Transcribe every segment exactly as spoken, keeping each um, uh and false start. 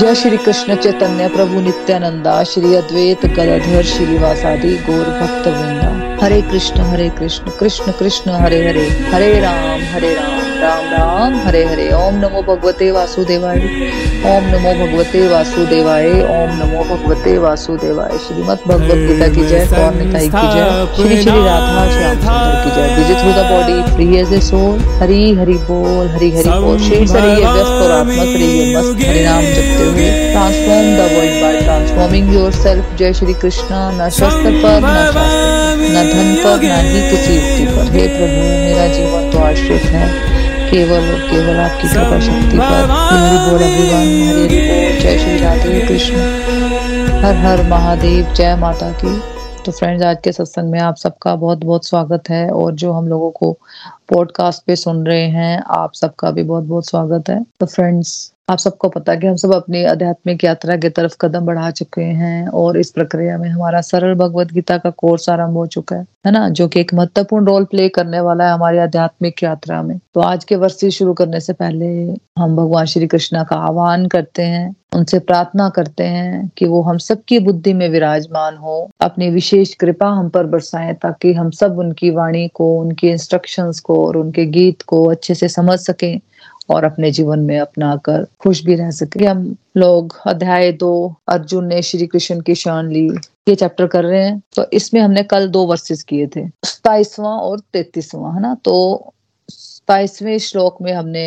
जय श्री कृष्ण चैतन्य प्रभु नित्यानंदा श्री अद्वैत गदाधर श्रीवासादि गौर भक्त वृंदा। हरे कृष्ण हरे कृष्ण कृष्ण कृष्ण हरे हरे, हरे राम हरे राम राम राम हरे हरे। ओम नमो भगवते वासुदेवाय, ओम नमो भगवते वासुदेवाय, ओम नमो भगवते वासुदेवाय। श्रीमद् भगवद गीता की जय, गौर निताई की जय, श्री श्री राधा श्याम सुंदर की जय। Busy through the body free as a soul, Hari Hari बोल हरि हरि बोल। शेर से रहिए व्यस्त और आत्मा से रहिए मस्त, हरिनाम जपते हुए। Transform the world by transforming yourself. जय श्री कृष्णा। न शस्त्र पर न शास्त्र, न धन पर, न ही किसी युक्ति पर। हे प्रभु मेरा जीवन तो आश्रित है केवल और केवल आपकी कृपा शक्ति पर। हरि बोल अभिमान, हरि बोल। जय श्री राधे कृष्ण, हर हर महादेव, जय माता की। तो फ्रेंड्स, आज के सत्संग में आप सबका बहुत बहुत स्वागत है, और जो हम लोगों को पॉडकास्ट पे सुन रहे हैं आप सबका भी बहुत बहुत स्वागत है। तो फ्रेंड्स, आप सबको पता है कि हम सब अपनी आध्यात्मिक यात्रा की तरफ कदम बढ़ा चुके हैं, और इस प्रक्रिया में हमारा सरल भगवद गीता का कोर्स आरंभ हो चुका है है ना, जो कि एक महत्वपूर्ण रोल प्ले करने वाला है हमारी आध्यात्मिक यात्रा में। तो आज के वर्ष शुरू करने से पहले हम भगवान श्री कृष्णा का आह्वान करते हैं, उनसे प्रार्थना करते हैं कि वो हम सबकी बुद्धि में विराजमान हो, अपनी विशेष कृपा हम पर बरसाएं, ताकि हम सब उनकी वाणी को, उनकी इंस्ट्रक्शंस को और उनके गीत को अच्छे से समझ सकें और अपने जीवन में अपना कर खुश भी रह सके। हम लोग अध्याय दो, अर्जुन ने श्री कृष्ण की शान ली, ये चैप्टर कर रहे हैं। तो इसमें हमने कल दो वर्सेस किए थे, सताइसवां और तैतीसवां, है ना। तो सताइसवें श्लोक में हमने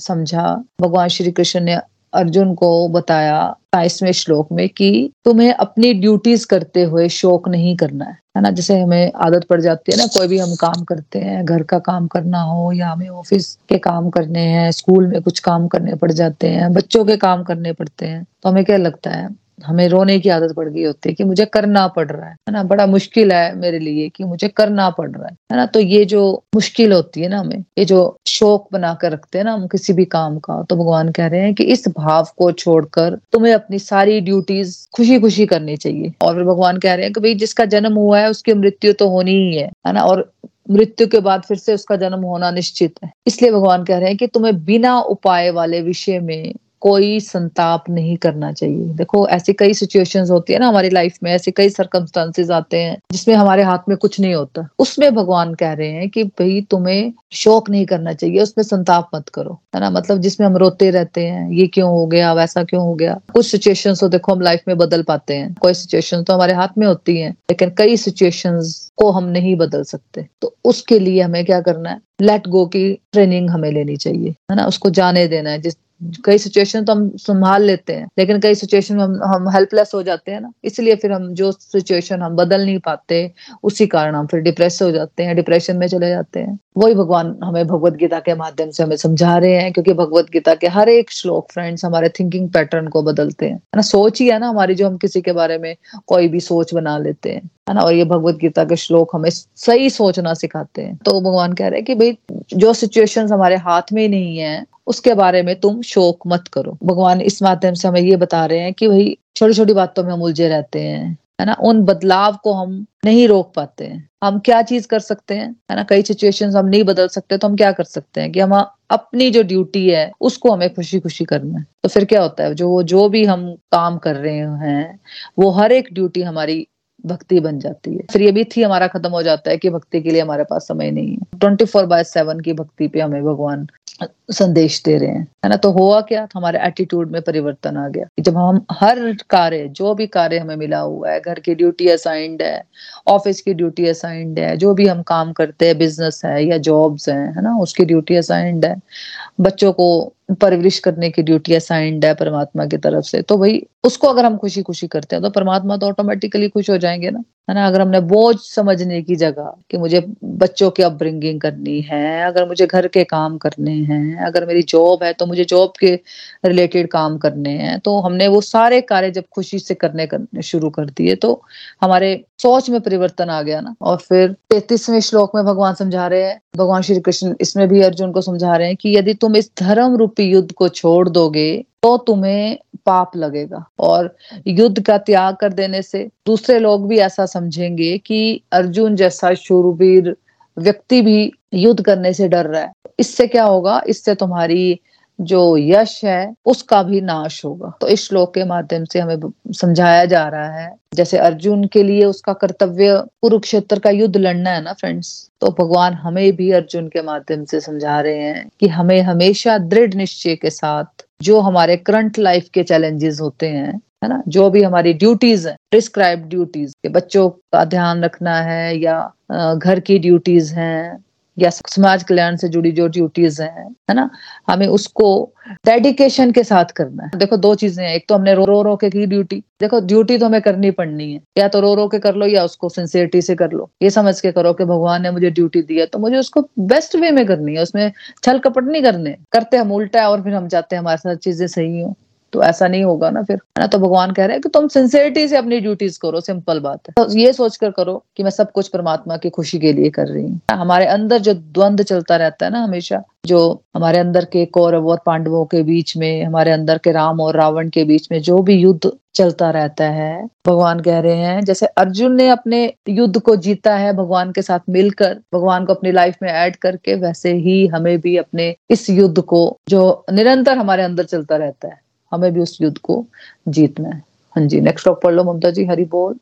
समझा, भगवान श्री कृष्ण ने अर्जुन को बताया सताइसवें श्लोक में कि तुम्हें अपनी ड्यूटीज करते हुए शोक नहीं करना है, है ना। जैसे हमें आदत पड़ जाती है ना, कोई भी हम काम करते हैं, घर का काम करना हो या हमें ऑफिस के काम करने हैं, स्कूल में कुछ काम करने पड़ जाते हैं, बच्चों के काम करने पड़ते हैं, तो हमें क्या लगता है, हमें रोने की आदत पड़ गई होती है कि मुझे करना पड़ रहा है ना, बड़ा मुश्किल है मेरे लिए कि मुझे करना पड़ रहा है, है ना। तो ये जो मुश्किल होती है ना हमें, ये जो शोक बना कर रखते हैं ना हम किसी भी काम का, तो भगवान कह रहे हैं कि इस भाव को छोड़कर तुम्हें अपनी सारी ड्यूटीज खुशी खुशी करनी चाहिए। और फिर भगवान कह रहे हैं कि भाई जिसका जन्म हुआ है उसकी मृत्यु तो होनी ही है, है ना, और मृत्यु के बाद फिर से उसका जन्म होना निश्चित है। इसलिए भगवान कह रहे हैं कि तुम्हें बिना उपाय वाले विषय में कोई संताप नहीं करना चाहिए। देखो, ऐसी कई सिचुएशंस होती है ना हमारी लाइफ में, ऐसे कई सर्कमस्टांसेस आते हैं जिसमें हमारे हाथ में कुछ नहीं होता, उसमें भगवान कह रहे हैं कि भाई तुम्हें शोक नहीं करना चाहिए, उसमें संताप मत करो, है ना। मतलब जिसमें हम रोते रहते हैं, ये क्यों हो गया, वैसा क्यों हो गया। कुछ सिचुएशंस तो देखो हम लाइफ में बदल पाते हैं, कोई सिचुएशन तो हमारे हाथ में होती है, लेकिन कई सिचुएशंस को हम नहीं बदल सकते। तो उसके लिए हमें क्या करना है, लेट गो की ट्रेनिंग हमें लेनी चाहिए, है ना, उसको जाने देना है। जिस कई सिचुएशन तो हम संभाल लेते हैं, लेकिन कई सिचुएशन में हम, हम हेल्पलेस हो जाते हैं ना, इसलिए फिर हम जो सिचुएशन हम बदल नहीं पाते, उसी कारण हम फिर डिप्रेस हो जाते हैं, डिप्रेशन में चले जाते हैं। वही भगवान हमें भगवत गीता के माध्यम से हमें समझा रहे हैं, क्योंकि भगवत गीता के हर एक श्लोक फ्रेंड्स हमारे थिंकिंग पैटर्न को बदलते हैं, है ना। सोच ही है ना हमारी, जो हम किसी के बारे में कोई भी सोच बना लेते हैं, है ना, और ये भगवत गीता के श्लोक हमें सही सोचना सिखाते हैं। तो भगवान कह रहे हैं कि भाई जो सिचुएशंस हमारे हाथ में नहीं है उसके बारे में तुम शोक मत करो। भगवान इस माध्यम से हमें ये बता रहे हैं कि भाई छोटी छोटी बातों में हम उलझे रहते हैं, है ना, उन बदलाव को हम नहीं रोक पाते हैं। हम क्या चीज कर सकते हैं, है ना, कई सिचुएशंस हम नहीं बदल सकते, तो हम क्या कर सकते हैं कि हम अपनी जो ड्यूटी है उसको हमें खुशी खुशी करना है। तो फिर क्या होता है, जो जो भी हम काम कर रहे हैं वो हर एक ड्यूटी हमारी भक्ति बन जाती है। फिर ये भी थी हमारा खत्म हो जाता है कि भक्ति के लिए हमारे पास समय नहीं है। ट्वेंटी फोर बाय सेवन की भक्ति पे हमें भगवान संदेश दे रहे हैं, है ना। तो हुआ क्या, हमारे एटीट्यूड में परिवर्तन आ गया। जब हम हर कार्य, जो भी कार्य हमें मिला हुआ है, घर की ड्यूटी असाइंड है, ऑफिस की ड्यूटी असाइंड है, जो भी हम काम करते हैं, बिजनेस है या जॉब्स है, है ना, उसकी ड्यूटी असाइंड है, बच्चों को परवरिश करने की ड्यूटी असाइंड है परमात्मा की तरफ से, तो भाई उसको अगर हम खुशी खुशी करते हैं तो परमात्मा तो ऑटोमेटिकली खुश हो जाएंगे ना, है ना। अगर हमने बोझ समझने की जगह कि मुझे बच्चों की अपब्रिंगिंग करनी है, अगर मुझे घर के काम करने हैं, अगर मेरी जॉब है तो मुझे जॉब के रिलेटेड काम करने हैं, तो हमने वो सारे कार्य जब खुशी से करने, करने शुरू कर दिए तो हमारे सोच में परिवर्तन आ गया ना। और फिर तैतीसवें श्लोक में भगवान समझा रहे हैं, भगवान श्री कृष्ण इसमें भी अर्जुन को समझा रहे हैं कि यदि तुम इस धर्म रूपी युद्ध को छोड़ दोगे तो तुम्हें पाप लगेगा। और युद्ध का त्याग कर देने से दूसरे लोग भी ऐसा समझेंगे कि अर्जुन जैसा शूरवीर व्यक्ति भी युद्ध करने से डर रहा है। इससे क्या होगा, इससे तुम्हारी जो यश है उसका भी नाश होगा। तो इस श्लोक के माध्यम से हमें समझाया जा रहा है, जैसे अर्जुन के लिए उसका कर्तव्य कुरुक्षेत्र का युद्ध लड़ना है ना फ्रेंड्स, तो भगवान हमें भी अर्जुन के माध्यम से समझा रहे हैं कि हमें हमेशा दृढ़ निश्चय के साथ जो हमारे करंट लाइफ के चैलेंजेस होते हैं, है ना, जो भी हमारी ड्यूटीज हैं, प्रिस्क्राइब्ड ड्यूटीज, बच्चों का ध्यान रखना है या घर की ड्यूटीज हैं या समाज कल्याण से जुड़ी जो ड्यूटीज हैं, है ना, हमें उसको डेडिकेशन के साथ करना है। देखो दो चीजें हैं, एक तो हमने रो रो, रो के की ड्यूटी, देखो ड्यूटी तो हमें करनी पड़नी है, या तो रो रो के कर लो या उसको सिंसियरिटी से कर लो, ये समझ के करो कि भगवान ने मुझे ड्यूटी दी है तो मुझे उसको बेस्ट वे में करनी है, उसमें छल कपट नहीं करने, करते हम उल्टा है और फिर हम चाहते हैं हमारे साथ चीजें सही हो, तो ऐसा नहीं होगा ना फिर, है ना। तो भगवान कह रहे हैं कि तुम सिंसियरिटी से अपनी ड्यूटीज करो, सिंपल बात है। तो ये सोचकर करो कि मैं सब कुछ परमात्मा की खुशी के लिए कर रही हूँ। हमारे अंदर जो द्वंद चलता रहता है ना हमेशा, जो हमारे अंदर के कौरव और पांडवों के बीच में, हमारे अंदर के राम और रावण के बीच में जो भी युद्ध चलता रहता है, भगवान कह रहे हैं जैसे अर्जुन ने अपने युद्ध को जीता है भगवान के साथ मिलकर, भगवान को अपनी लाइफ में ऐड करके, वैसे ही हमें भी अपने इस युद्ध को जो निरंतर हमारे अंदर चलता रहता है, हमें भी उस युद्ध को जीतना है। हाँ जी, नेक्स्ट टॉप पढ़ लो ममता जी। हरि बोल।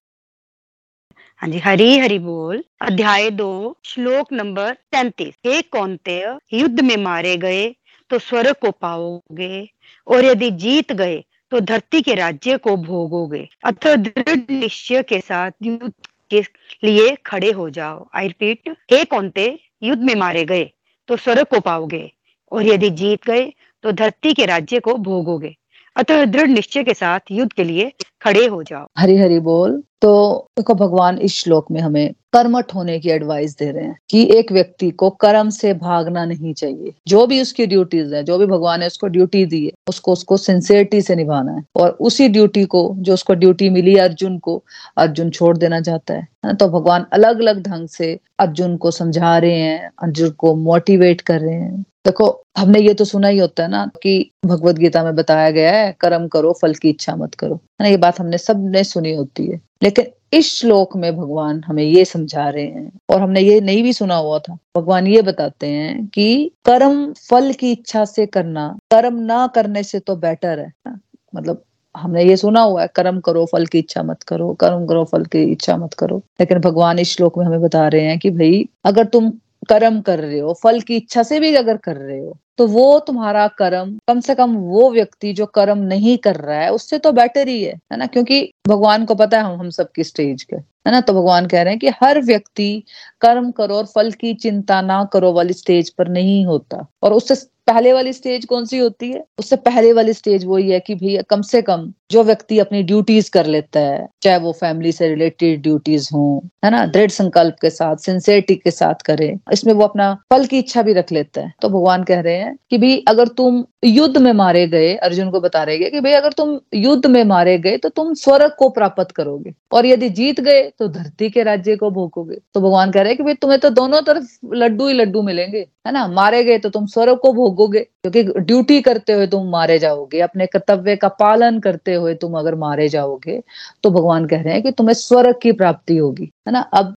हाँ जी, हरी हरि बोल। अध्याय दो श्लोक नंबर तैंतीस। हे कौन्तेय, युद्ध में मारे गए तो स्वर्ग को पाओगे और यदि जीत गए तो धरती के राज्य को भोगोगे, अतः दृढ़ निश्चय के साथ युद्ध के लिए खड़े हो जाओ। आई रिपीट, हे कौन्तेय, युद्ध में मारे गए तो स्वर्ग को पाओगे और यदि जीत गए तो धरती के राज्य को भोगोगे, अतः दृढ़ निश्चय के साथ युद्ध के लिए खड़े हो जाओ। हरि हरि बोल। तो देखो भगवान इस श्लोक में हमें कर्मठ होने की एडवाइस दे रहे हैं कि एक व्यक्ति को कर्म से भागना नहीं चाहिए, जो भी उसकी ड्यूटीज है, जो भी भगवान ने उसको ड्यूटी दी है उसको उसको सिंसियरिटी से निभाना है, और उसी ड्यूटी को जो उसको ड्यूटी मिली अर्जुन को, अर्जुन छोड़ देना चाहता है। तो भगवान अलग अलग ढंग से अर्जुन को समझा रहे हैं, अर्जुन को मोटिवेट कर रहे हैं। देखो हमने ये तो सुना ही होता है ना कि भगवद गीता में बताया गया है कर्म करो फल की इच्छा मत करो, है ना, ये बात हमने सबने सुनी होती है, लेकिन इस श्लोक में भगवान हमें ये समझा रहे हैं, और हमने ये नहीं भी सुना हुआ था, भगवान ये बताते हैं कि कर्म फल की इच्छा से करना कर्म ना करने से तो बेटर है ना? मतलब हमने ये सुना हुआ है कर्म करो फल की इच्छा मत करो, कर्म करो फल की इच्छा मत करो, लेकिन भगवान इस श्लोक में हमें बता रहे हैं कि भाई अगर तुम कर्म कर रहे हो फल की इच्छा से भी अगर कर रहे हो तो वो तुम्हारा कर्म कम से कम वो व्यक्ति जो कर्म नहीं कर रहा है उससे तो बेटर ही है, है ना, क्योंकि भगवान को पता है हम हम सबकी स्टेज के, है ना। तो भगवान कह रहे हैं कि हर व्यक्ति कर्म करो और फल की चिंता ना करो वाली स्टेज पर नहीं होता, और उससे पहले वाली स्टेज कौन सी होती है, उससे पहले वाली स्टेज वही है कि भैया कम से कम जो व्यक्ति अपनी ड्यूटीज कर लेता है, चाहे वो फैमिली से रिलेटेड ड्यूटीज हो, है ना, दृढ़ संकल्प के साथ सिंसियरिटी के साथ करे, इसमें वो अपना फल की इच्छा भी रख लेता है। तो भगवान कह रहे हैं कि भाई अगर तुम युद्ध में मारे गए, अर्जुन को बता रहे हैं कि भाई अगर तुम युद्ध में मारे गए तो तुम स्वर्ग को प्राप्त करोगे और यदि जीत गए तो धरती के राज्य को भोगोगे। तो भगवान कह रहे हैं कि भाई तुम्हें तो दोनों तरफ लड्डू ही लड्डू मिलेंगे, है ना, मारे गए तो तुम स्वर्ग को भोगोगे क्योंकि ड्यूटी करते हुए तुम मारे जाओगे, अपने कर्तव्य का पालन करते हुए तुम अगर मारे जाओगे तो भगवान कह रहे हैं कि तुम्हें स्वर्ग की प्राप्ति होगी, है ना। अब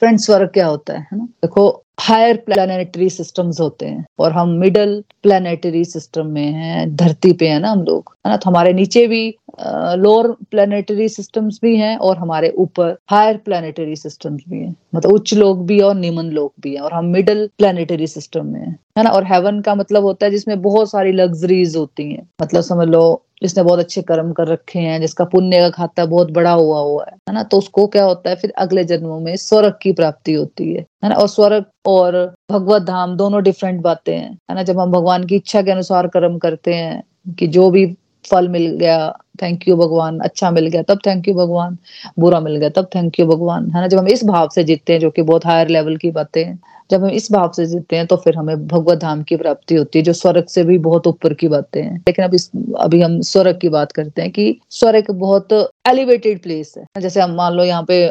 फ्रेंड्स स्वर्ग क्या होता है, है ना, देखो हायर प्लानिटरी सिस्टम्स होते हैं और हम मिडल प्लानिटरी सिस्टम में हैं, धरती पे है ना हम लोग, है ना, तो हमारे नीचे भी लोअर प्लानिटरी सिस्टम्स भी हैं और हमारे ऊपर हायर प्लानिटरी सिस्टम्स भी हैं, मतलब उच्च लोग भी और निम्न लोग भी हैं, और हम मिडल प्लानिटरी सिस्टम में हैं, है ना। और हेवन का मतलब होता है जिसमें बहुत सारी लग्जरीज होती हैं, मतलब समझ लो जिसने बहुत अच्छे कर्म कर रखे हैं, जिसका पुण्य का खाता बहुत बड़ा हुआ हुआ है, है ना, तो उसको क्या होता है फिर अगले जन्मों में स्वर्ग की प्राप्ति होती है, है ना। और स्वर्ग और भगवत धाम दोनों डिफरेंट बातें हैं, है ना। जब हम भगवान की इच्छा के अनुसार कर्म करते हैं कि जो भी फल मिल गया थैंक यू भगवान, अच्छा मिल गया तब थैंक यू भगवान, बुरा मिल गया तब थैंक यू भगवान, है ना, जब हम इस भाव से जीतते हैं, जो कि बहुत हायर लेवल की बातें हैं, जब हम इस भाव से जीतते हैं तो फिर हमें भगवत धाम की प्राप्ति होती है जो स्वर्ग से भी बहुत ऊपर की बातें हैं। लेकिन अब इस अभी हम स्वर्ग की बात करते हैं कि स्वर्ग बहुत एलिवेटेड प्लेस है, जैसे हम मान लो यहाँ पे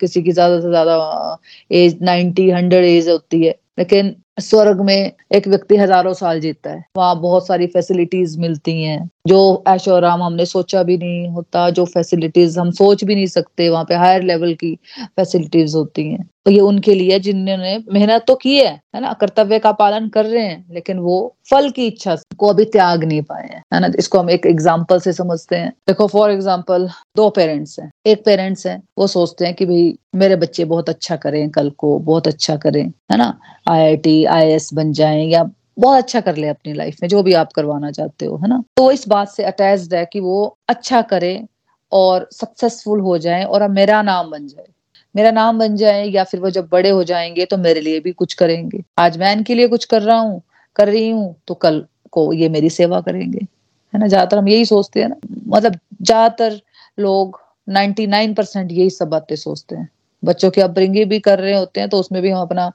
किसी की ज्यादा से ज्यादा एज नाइनटी हंड्रेड एज होती है, लेकिन स्वर्ग में एक व्यक्ति हजारों साल जीता है, वहाँ बहुत सारी फैसिलिटीज मिलती हैं जो ऐशो आराम हमने सोचा भी नहीं होता, जो फैसिलिटीज हम सोच भी नहीं सकते, वहाँ पे हायर लेवल की फैसिलिटीज होती हैं, तो ये उनके लिए जिन्होंने मेहनत तो की है, है ना, कर्तव्य का पालन कर रहे हैं, लेकिन वो फल की इच्छा को अभी त्याग नहीं पाए हैं, है ना। इसको हम एक एग्जांपल से समझते हैं। देखो फॉर एग्जांपल, दो पेरेंट्स हैं, एक पेरेंट्स है वो सोचते हैं कि भाई मेरे बच्चे बहुत अच्छा करें, कल को बहुत अच्छा करें, है ना, आई I T, I A S बन जाएं या बहुत अच्छा कर ले अपनी लाइफ में, जो भी आप करवाना चाहते हो, है ना। तो वो इस बात से अटैच्ड है कि वो अच्छा करे और सक्सेसफुल हो जाए और अब मेरा नाम बन जाए, मेरा नाम बन जाए, या फिर वो जब बड़े हो जाएंगे तो मेरे लिए भी कुछ करेंगे। आज मैं इनके लिए कुछ कर रहा हूँ, कर रही हूँ, तो कल को ये मेरी सेवा करेंगे, है ना। ज्यादातर हम यही सोचते हैं ना, मतलब ज्यादातर लोग निन्यानवे परसेंट यही सब बातें सोचते हैं। बच्चों की अपब्रिंगिंग भी कर रहे होते हैं तो उसमें भी हम अपना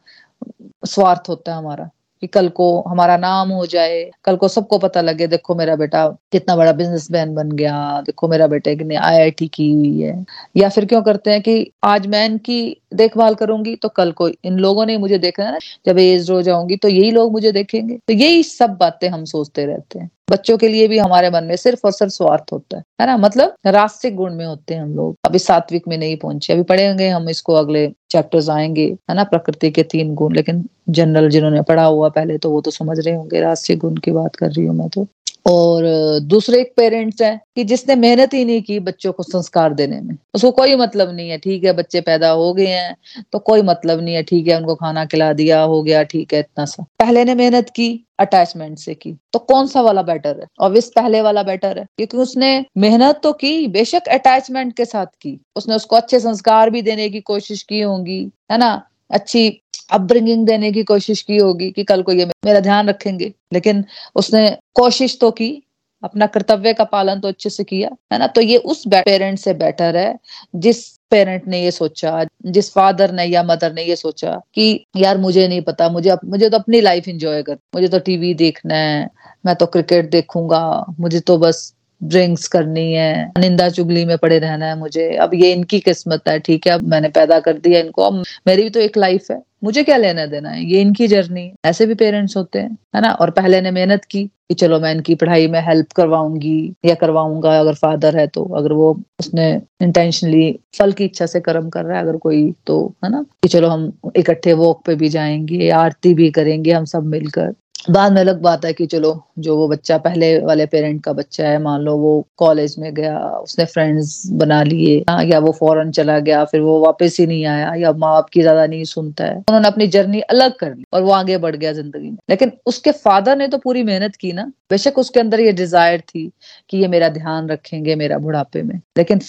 स्वार्थ होता है हमारा कि कल को हमारा नाम हो जाए, कल को सबको पता लगे, देखो मेरा बेटा कितना बड़ा बिजनेसमैन बन गया, देखो मेरा बेटे ने आई आई टी की हुई है। या फिर क्यों करते हैं कि आज मैं इनकी देखभाल करूंगी तो कल को इन लोगों ने मुझे देखना है, जब एज हो जाऊंगी तो यही लोग मुझे देखेंगे। तो यही सब बातें हम सोचते रहते हैं। बच्चों के लिए भी हमारे मन में सिर्फ और सिर्फ स्वार्थ होता है, है ना, मतलब रास्तिक गुण में होते हैं हम लोग। अभी सात्विक में नहीं पहुंचे, अभी पढ़ेंगे हम इसको, अगले चैप्टर्स आएंगे, है ना, प्रकृति के तीन गुण। लेकिन जनरल जिन्होंने पढ़ा हुआ पहले तो वो तो समझ रहे होंगे, रास्तिक गुण की बात कर रही हूँ मैं तो। और दूसरे एक पेरेंट्स हैं कि जिसने मेहनत ही नहीं की बच्चों को संस्कार देने में, उसको कोई मतलब नहीं है, ठीक है बच्चे पैदा हो गए हैं तो कोई मतलब नहीं है, ठीक है उनको खाना खिला दिया, हो गया, ठीक है इतना सा। पहले ने मेहनत की, अटैचमेंट से की, तो कौन सा वाला बेटर है? ऑब्वियस पहले वाला बेटर है, क्योंकि उसने मेहनत तो की, बेशक अटैचमेंट के साथ की, उसने उसको अच्छे संस्कार भी देने की कोशिश की होंगी, है ना, अच्छी अपब्रिंगिंग देने की कोशिश की होगी कि कल को ये मेरा ध्यान रखेंगे, लेकिन उसने कोशिश तो की, अपना कर्तव्य का पालन तो अच्छे से किया, है ना। तो ये उस पेरेंट से बेटर है जिस पेरेंट ने ये सोचा, जिस फादर ने या मदर ने ये सोचा कि यार मुझे नहीं पता, मुझे मुझे तो अपनी लाइफ एंजॉय कर, मुझे तो टीवी देखना है, मैं तो क्रिकेट देखूंगा, मुझे तो बस ड्रिंक्स करनी है, निंदा चुगली में पड़े रहना है मुझे, अब ये इनकी किस्मत है, ठीक है अब मैंने पैदा कर दिया इनको, अब मेरी भी तो एक लाइफ है, मुझे क्या लेना देना है, ये इनकी जर्नी। ऐसे भी पेरेंट्स होते हैं, है ना। और पहले ने मेहनत की कि चलो मैं इनकी पढ़ाई में हेल्प करवाऊंगी या करवाऊंगा, अगर फादर है तो, अगर वो उसने इंटेंशनली फल की इच्छा से कर्म कर रहा है अगर कोई तो, है ना, कि चलो हम इकट्ठे वॉक पे भी जाएंगे, आरती भी करेंगे हम सब मिलकर। बाद में अलग बात है कि चलो जो वो बच्चा पहले वाले पेरेंट का बच्चा है, मान लो वो कॉलेज में गया, उसने फ्रेंड्स बना लिए, या वो फॉरेन चला गया, फिर वो वापस ही नहीं आया, या माँ बाप की ज्यादा नहीं सुनता है, उन्होंने अपनी जर्नी अलग कर ली और वो आगे बढ़ गया जिंदगी में। लेकिन उसके फादर ने तो पूरी मेहनत की ना, बेशक उसके अंदर ये डिजायर थी कि ये मेरा ध्यान रखेंगे मेरा बुढ़ापे में, लेकिन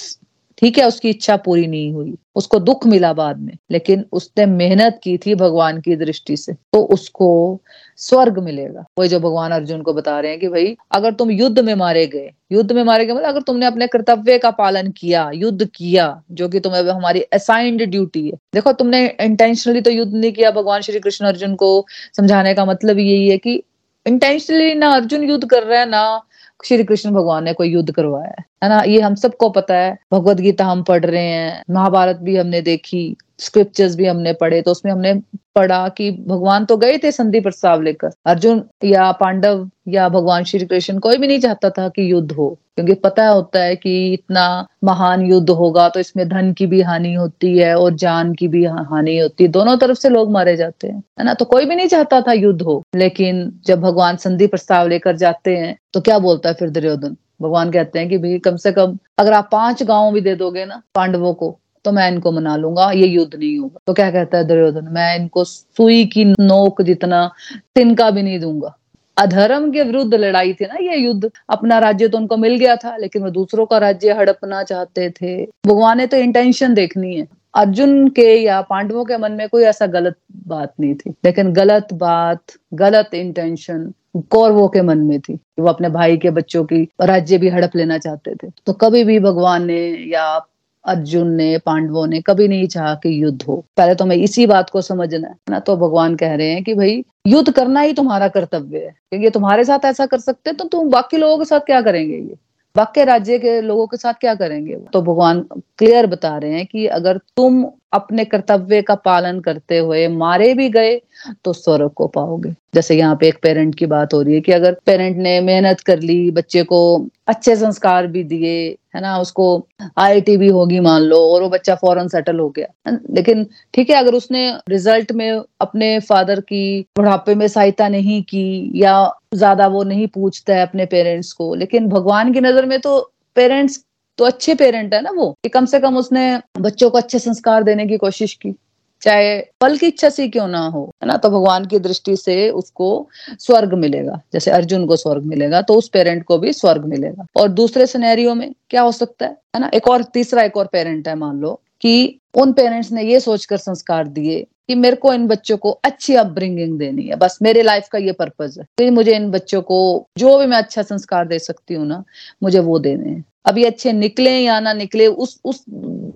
ठीक है उसकी इच्छा पूरी नहीं हुई, उसको दुख मिला बाद में, लेकिन उसने मेहनत की थी भगवान की दृष्टि से, तो उसको स्वर्ग मिलेगा। वही जो भगवान अर्जुन को बता रहे हैं कि भाई अगर तुम युद्ध में मारे गए, युद्ध में मारे गए मतलब अगर तुमने अपने कर्तव्य का पालन किया, युद्ध किया, जो कि तुम्हें हमारी असाइंड ड्यूटी है। देखो तुमने इंटेंशनली तो युद्ध नहीं किया, भगवान श्री कृष्ण अर्जुन को समझाने का मतलब यही है कि इंटेंशनली ना अर्जुन युद्ध कर रहा है ना श्री कृष्ण भगवान ने कोई युद्ध करवाया है, है ना। ये हम सबको पता है, भगवद गीता हम पढ़ रहे हैं, महाभारत भी हमने देखी, स्क्रिप्चर्स भी हमने पढ़े, तो उसमें हमने पढ़ा कि भगवान तो गए थे संधि प्रस्ताव लेकर, अर्जुन या पांडव या भगवान श्री कृष्ण कोई भी नहीं चाहता था कि युद्ध हो, क्योंकि पता होता है कि इतना महान युद्ध होगा तो इसमें धन की भी हानि होती है और जान की भी हानि होती है, दोनों तरफ से लोग मारे जाते हैं, है ना। तो कोई भी नहीं चाहता था युद्ध हो, लेकिन जब भगवान संधि प्रस्ताव लेकर जाते हैं तो क्या बोलता है फिर दुर्योधन, भगवान कहते हैं कि भाई कम से कम अगर आप पांच गांव भी दे दोगे ना पांडवों को तो मैं इनको मना लूंगा, ये युद्ध नहीं होगा। तो क्या कहता है दुर्योधन, मैं इनको सुई की नोक जितना तिनका भी नहीं दूंगा। अधर्म के विरुद्ध लड़ाई थी ना ये युद्ध, अपना राज्य तो उनको मिल गया था लेकिन वो दूसरों का राज्य हड़पना चाहते थे। भगवान ने तो इंटेंशन देखनी है, अर्जुन के या पांडवों के मन में कोई ऐसा गलत बात नहीं थी, लेकिन गलत बात, गलत इंटेंशन कौरवों के मन में थी कि वो अपने भाई के बच्चों की राज्य भी हड़प लेना चाहते थे। तो कभी भी भगवान ने या अर्जुन ने, पांडवों ने कभी नहीं चाहा कि युद्ध हो। पहले तो हमें इसी बात को समझना है ना। तो भगवान कह रहे हैं कि भाई युद्ध करना ही तुम्हारा कर्तव्य है, क्योंकि तुम्हारे साथ ऐसा कर सकते हैं तो तुम बाकी लोगों के साथ क्या करेंगे, ये बाकी राज्य के लोगों के साथ क्या करेंगे। तो भगवान क्लियर बता रहे हैं कि अगर तुम अपने कर्तव्य का पालन करते हुए मारे भी गए तो स्वर्ग को पाओगे। जैसे यहाँ पे एक पेरेंट की बात हो रही है कि अगर पेरेंट ने मेहनत कर ली, बच्चे को अच्छे संस्कार भी दिए, है ना, उसको आई आई टी भी होगी मान लो, और वो बच्चा फौरन सेटल हो गया, लेकिन ठीक है अगर उसने रिजल्ट में अपने फादर की बुढ़ापे में सहायता नहीं की या ज्यादा वो नहीं पूछता है अपने पेरेंट्स को, लेकिन भगवान की नजर में तो पेरेंट्स तो अच्छे पेरेंट है ना वो, कि कम से कम उसने बच्चों को अच्छे संस्कार देने की कोशिश की, चाहे फल की इच्छा से क्यों ना हो, है ना। तो भगवान की दृष्टि से उसको स्वर्ग मिलेगा, जैसे अर्जुन को स्वर्ग मिलेगा तो उस पेरेंट को भी स्वर्ग मिलेगा। और दूसरे सिनेरियो में क्या हो सकता है, है ना, एक और तीसरा एक और पेरेंट है, मान लो कि उन पेरेंट्स ने ये सोचकर संस्कार दिए कि मेरे को इन बच्चों को अच्छी अपब्रिंगिंग देनी है, बस मेरे लाइफ का ये पर्पज है, तो मुझे इन बच्चों को जो भी मैं अच्छा संस्कार दे सकती हूँ ना, मुझे वो देने हैं। अब ये अच्छे निकले या ना निकले उस उस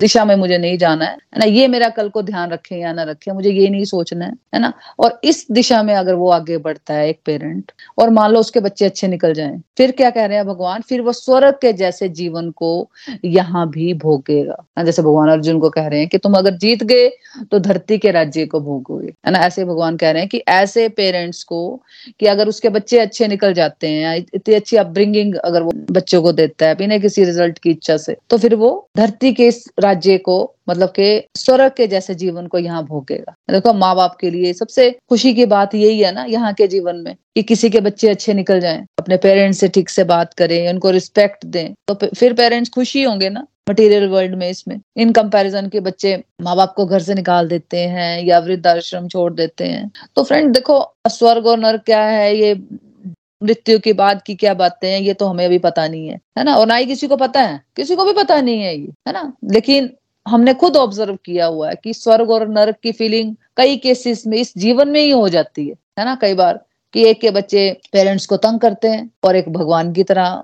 दिशा में मुझे नहीं जाना है, है ना, ये मेरा कल को ध्यान रखे या ना रखे, मुझे ये नहीं सोचना है, है ना। और इस दिशा में अगर वो आगे बढ़ता है एक पेरेंट, और मान लो उसके बच्चे अच्छे निकल जाएं, फिर क्या कह रहे हैं भगवान, फिर वो स्वर्ग के जैसे जीवन को यहाँ भी भोगेगा। जैसे भगवान अर्जुन को कह रहे हैं कि तुम अगर जीत गए तो धरती के राज्य को भोगोगे, है ना। ऐसे भगवान कह रहे हैं कि ऐसे पेरेंट्स को कि अगर उसके बच्चे अच्छे निकल जाते हैं, इतनी अच्छी अपब्रिंगिंग अगर वो बच्चों को देता है बिना किसी रिजल्ट की इच्छा से, तो फिर वो धरती के इस राज्य को, मतलब के स्वर्ग के जैसे जीवन को यहाँ भोगेगा। देखो माँ बाप के लिए सबसे खुशी की बात यही है ना यहाँ के जीवन में, कि किसी के बच्चे अच्छे निकल जाएं, अपने पेरेंट्स से ठीक से बात करें, उनको रिस्पेक्ट दें, तो फिर पेरेंट्स खुशी होंगे ना मटेरियल वर्ल्ड में। इसमें इन कंपैरिजन के बच्चे माँ बाप को घर से निकाल देते हैं या वृद्धाश्रम छोड़ देते हैं। तो फ्रेंड देखो, स्वर्ग और नर्क क्या है, ये मृत्यु के बाद की क्या बातें हैं, ये तो हमें अभी पता नहीं है, है ना, और ना ही किसी को पता है, किसी को भी पता नहीं है ये, है ना। लेकिन हमने खुद ऑब्जर्व किया हुआ है कि स्वर्ग और नर्क की फीलिंग कई केसेस में इस जीवन में ही हो जाती है, है ना। कई बार कि एक के बच्चे पेरेंट्स को तंग करते हैं और एक भगवान की तरह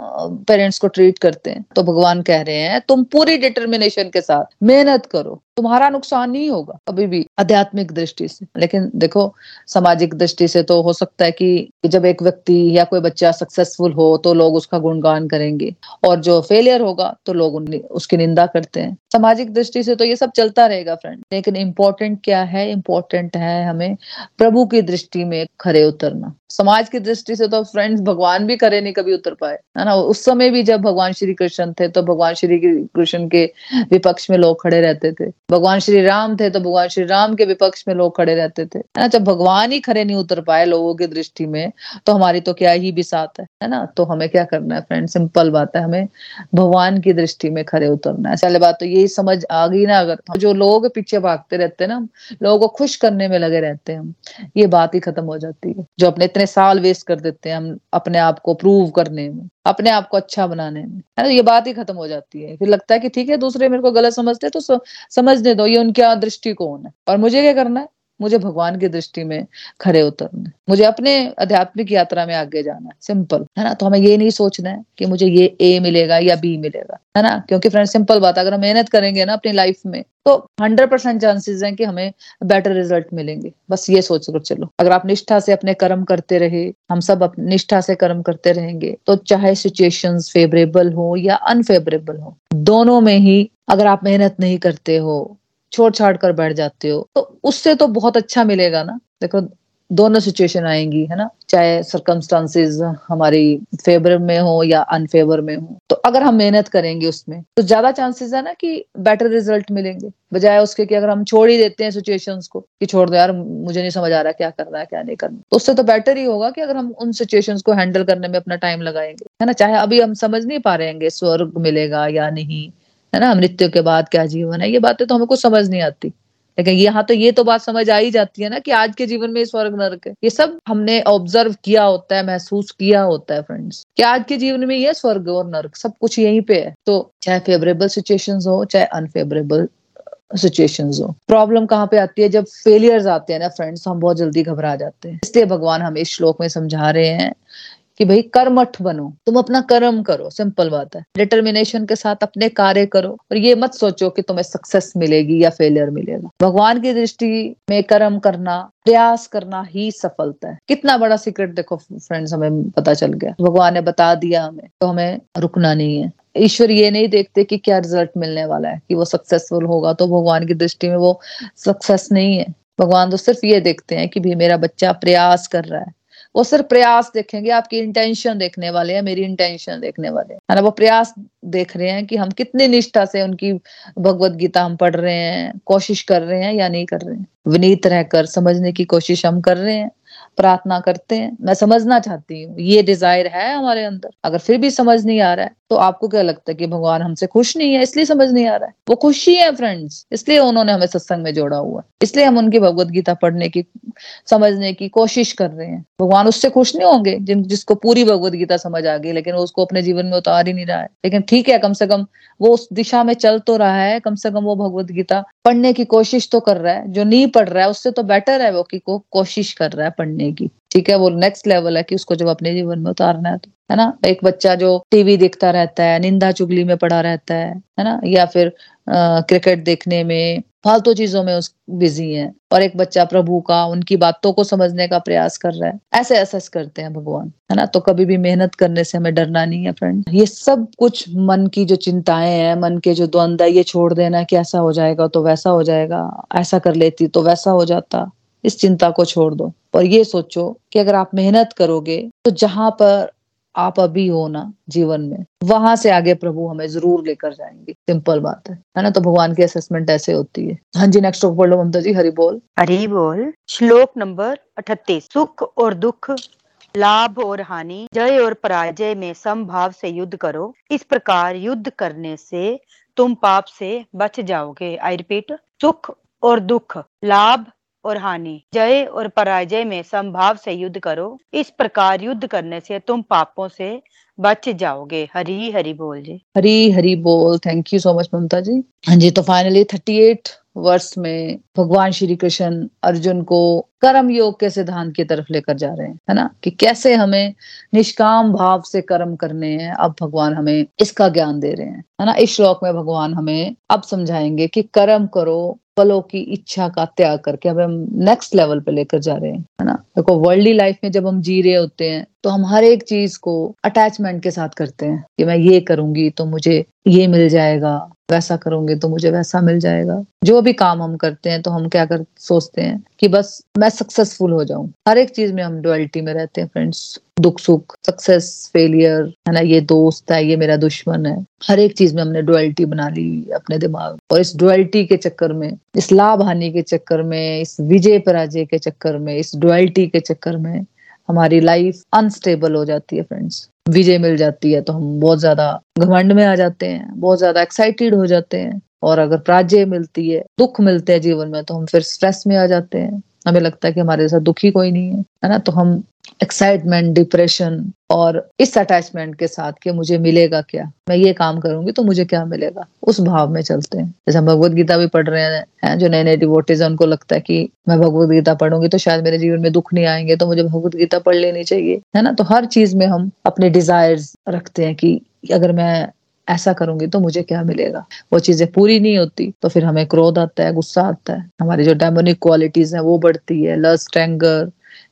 पेरेंट्स को ट्रीट करते हैं। तो भगवान कह रहे हैं तुम पूरी डिटर्मिनेशन के साथ मेहनत करो, तुम्हारा नुकसान नहीं होगा कभी भी आध्यात्मिक दृष्टि से। लेकिन देखो सामाजिक दृष्टि से तो हो सकता है कि जब एक व्यक्ति या कोई बच्चा सक्सेसफुल हो तो लोग उसका गुणगान करेंगे, और जो फेलियर होगा तो लोग उसकी निंदा करते हैं। सामाजिक दृष्टि से तो ये सब चलता रहेगा फ्रेंड, लेकिन इम्पोर्टेंट क्या है, इम्पोर्टेंट है हमें प्रभु की दृष्टि में खरे उतरना। समाज की दृष्टि से तो फ्रेंड्स भगवान भी खरे नहीं कभी उतर पाए, है ना। उस समय भी जब भगवान श्री कृष्ण थे तो भगवान श्री कृष्ण के विपक्ष में लोग खड़े रहते थे, भगवान श्री राम थे तो भगवान श्री राम के विपक्ष में लोग खड़े रहते थे, है ना। जब भगवान ही खरे नहीं उतर पाए लोगों की दृष्टि में, तो हमारी तो क्या ही बिसात है, है ना। तो हमें क्या करना है फ्रेंड, सिंपल बात है, हमें भगवान की दृष्टि में खरे उतरना है। चले बात तो यही समझ आ गई ना। अगर जो लोग पीछे भागते रहते हैं ना, लोगों को खुश करने में लगे रहते हैं हम, ये बात ही खत्म हो जाती है। जो अपने इतने साल वेस्ट कर देते हैं हम अपने आप को प्रूव करने में, अपने आप को अच्छा बनाने में, है ना, ये बात ही खत्म हो जाती है। फिर लगता है कि ठीक है दूसरे मेरे को गलत समझते तो समझने दो, ये उनका दृष्टिकोण है, और मुझे क्या करना है, मुझे भगवान की दृष्टि में खरे उतरना है, मुझे अपने आध्यात्मिक यात्रा में आगे जाना है, सिंपल, है ना। तो हमें ये नहीं सोचना है कि मुझे ये ए मिलेगा या बी मिलेगा, है ना, क्योंकि फ्रेंड सिंपल बात है, अगर हम मेहनत करेंगे ना अपनी लाइफ में तो हंड्रेड परसेंट चांसेस हैं कि हमें बेटर रिजल्ट मिलेंगे। बस ये सोच कर चलो, अगर आप निष्ठा से अपने कर्म करते रहे, हम सब अपने निष्ठा से कर्म करते रहेंगे, तो चाहे सिचुएशंस फेवरेबल हो या अनफेवरेबल हो, दोनों में ही अगर आप मेहनत नहीं करते हो, छोड़ छाड़ कर बैठ जाते हो, तो उससे तो बहुत अच्छा मिलेगा ना। देखो दोनों सिचुएशन आएंगी, है ना, चाहे सर्कमस्टांसेस हमारी फेवर में हो या अनफेवर में हो, तो अगर हम मेहनत करेंगे उसमें तो ज्यादा चांसेस है ना कि बेटर रिजल्ट मिलेंगे, बजाय उसके कि अगर हम छोड़ ही देते हैं सिचुएशंस को कि छोड़ दो यार मुझे नहीं समझ आ रहा क्या करना है क्या नहीं करना, तो उससे तो बेटर ही होगा कि अगर हम उन सिचुएशंस को हैंडल करने में अपना टाइम लगाएंगे, है ना। चाहे अभी हम समझ नहीं पा रहे हैं स्वर्ग मिलेगा या नहीं, है ना, मृत्यु के बाद क्या जीवन है, ये बातें तो हमें कुछ समझ नहीं आती, लेकिन यहाँ तो ये तो बात समझ आ ही जाती है ना कि आज के जीवन में स्वर्ग नरक है, ये सब हमने ऑब्जर्व किया होता है, महसूस किया होता है फ्रेंड्स, कि आज के जीवन में ये स्वर्ग और नरक सब कुछ यहीं पे है। तो चाहे फेवरेबल सिचुएशंस हो चाहे अनफेवरेबल सिचुएशंस हो, प्रॉब्लम कहाँ पे आती है, जब फेलियर्स आते हैं ना फ्रेंड्स, हम बहुत जल्दी घबरा जाते हैं। इसलिए भगवान हमें इस श्लोक में समझा रहे हैं कि भाई कर्मठ बनो, तुम अपना कर्म करो, सिंपल बात है, डिटर्मिनेशन के साथ अपने कार्य करो, और ये मत सोचो कि तुम्हें सक्सेस मिलेगी या फेलियर मिलेगा। भगवान की दृष्टि में कर्म करना, प्रयास करना ही सफलता है। कितना बड़ा सीक्रेट देखो फ्रेंड्स हमें पता चल गया, भगवान ने बता दिया हमें, तो हमें रुकना नहीं है। ईश्वर ये नहीं देखते कि क्या रिजल्ट मिलने वाला है, कि वो सक्सेसफुल होगा, तो भगवान की दृष्टि में वो सक्सेस नहीं है। भगवान तो सिर्फ ये देखते हैं कि भी मेरा बच्चा प्रयास कर रहा है। वो सिर्फ प्रयास देखेंगे, आपकी इंटेंशन देखने वाले हैं, मेरी इंटेंशन देखने वाले हैं, है ना। वो प्रयास देख रहे हैं कि हम कितनी निष्ठा से उनकी भगवत गीता हम पढ़ रहे हैं, कोशिश कर रहे हैं या नहीं कर रहे हैं। विनीत रहकर समझने की कोशिश हम कर रहे हैं, प्रार्थना करते हैं, मैं समझना चाहती हूँ, ये डिजायर है हमारे अंदर। अगर फिर भी समझ नहीं आ रहा है तो आपको क्या लगता है कि भगवान हमसे खुश नहीं है इसलिए समझ नहीं आ रहा है? वो खुश ही है फ्रेंड्स, इसलिए उन्होंने हमें सत्संग में जोड़ा हुआ है, इसलिए हम उनकी भगवत गीता पढ़ने की, समझने की कोशिश कर रहे हैं। भगवान उससे खुश नहीं होंगे जिन जिसको पूरी भगवत गीता समझ आ गई लेकिन उसको अपने जीवन में उतार ही नहीं रहा है। लेकिन ठीक है, कम से कम वो उस दिशा में चल तो रहा है, कम से कम वो भगवत गीता पढ़ने की कोशिश तो कर रहा है। जो नहीं पढ़ रहा है उससे तो बेटर है वो कि को कोशिश कर रहा है पढ़ने की, ठीक है। वो नेक्स्ट लेवल है कि उसको जब अपने जीवन में उतारना है तो, है ना। एक बच्चा जो टीवी देखता रहता है, निंदा चुगली में पड़ा रहता है, है ना, या फिर आ, क्रिकेट देखने में, फालतू चीजों में उस बिजी है, और एक बच्चा प्रभु का, उनकी बातों को समझने का प्रयास कर रहा है। ऐसे असेस करते हैं भगवान, है ना। तो कभी भी मेहनत करने से हमें डरना नहीं है फ्रेंड। ये सब कुछ मन की जो चिंताएं हैं, मन के जो द्वंद्व है, ये छोड़ देना कि ऐसा हो जाएगा तो वैसा हो जाएगा, ऐसा कर लेती तो वैसा हो जाता। इस चिंता को छोड़ दो और ये सोचो कि अगर आप मेहनत करोगे तो जहां पर आप अभी हो ना जीवन में, वहां से आगे प्रभु हमें जरूर लेकर जाएंगे। सिंपल बात है, है ना। तो भगवान की असेसमेंट ऐसे होती है। हाँ जी, नेक्स्ट श्लोक पढ़ लो ममता जी। हरि बोल, हरि बोल। श्लोक नंबर अठतीस। सुख और दुख, लाभ और हानि, जय और पराजय में समभाव से युद्ध करो, इस प्रकार युद्ध करने से तुम पाप से बच जाओगे। आई रिपीट, सुख और दुख, लाभ और हानि, जय और पराजय में समभाव से युद्ध करो, इस प्रकार युद्ध करने से तुम पापों से बच जाओगे। हरी हरी बोल जी। हरी हरी बोल। Thank you so much Mamta ji. हाँ जी, तो फाइनली अड़तीस वर्ष में भगवान श्री कृष्ण अर्जुन को कर्म योग के सिद्धांत की तरफ लेकर जा रहे हैं, है ना, कि कैसे हमें निष्काम भाव से कर्म करने हैं। अब भगवान हमें इसका ज्ञान दे रहे हैं, है ना। इस श्लोक में भगवान हमें अब समझाएंगे कि कर्म करो, फलों की इच्छा का त्याग करके अब हम नेक्स्ट लेवल पे लेकर जा रहे हैं, है ना। देखो, वर्ल्डली लाइफ में जब हम जी रहे होते हैं तो हम हर एक चीज को अटैचमेंट के साथ करते हैं कि मैं ये करूंगी तो मुझे ये मिल जाएगा, वैसा करूंगी तो मुझे वैसा मिल जाएगा। जो भी काम हम करते हैं तो हम क्या कर सोचते हैं कि बस मैं सक्सेसफुल हो जाऊं। हर एक चीज में हम डुअलिटी में रहते हैं फ्रेंड्स, दुख सुख, सक्सेस फेलियर, है ना, ये दोस्त है, ये मेरा दुश्मन है। हर एक चीज में हमने डुअलिटी बना ली अपने दिमाग, और इस डुअलिटी के चक्कर में, इस लाभ हानि के चक्कर में, इस विजय पराजय के चक्कर में, इस डुअलिटी के चक्कर में हमारी लाइफ अनस्टेबल हो जाती है फ्रेंड्स। विजय मिल जाती है तो हम बहुत ज्यादा घमंड में आ जाते हैं, बहुत ज्यादा एक्साइटेड हो जाते हैं, और अगर पराजय मिलती है, दुख मिलते हैं जीवन में, तो हम फिर स्ट्रेस में आ जाते हैं। हमें लगता है कि हमारे साथ दुखी कोई नहीं है, है ना। तो हम एक्साइटमेंट, डिप्रेशन और इस अटैचमेंट के साथ कि मुझे मिलेगा क्या, मैं ये काम करूंगी तो मुझे क्या मिलेगा, उस भाव में चलते हैं। जैसे हम भगवत गीता भी पढ़ रहे हैं, जो नए नए डिवोटीज हैं उनको लगता है कि मैं भगवत गीता पढ़ूंगी तो शायद मेरे जीवन में दुख नहीं आएंगे, तो मुझे भगवत गीता पढ़ लेनी चाहिए, है ना। तो हर चीज में हम अपने डिजायर्स रखते हैं कि अगर मैं ऐसा करूंगी तो मुझे क्या मिलेगा। वो चीजें पूरी नहीं होती तो फिर हमें क्रोध आता है, गुस्सा आता है, हमारी जो डेमोनिक क्वालिटीज हैं वो बढ़ती है, लस्ट, एंगर,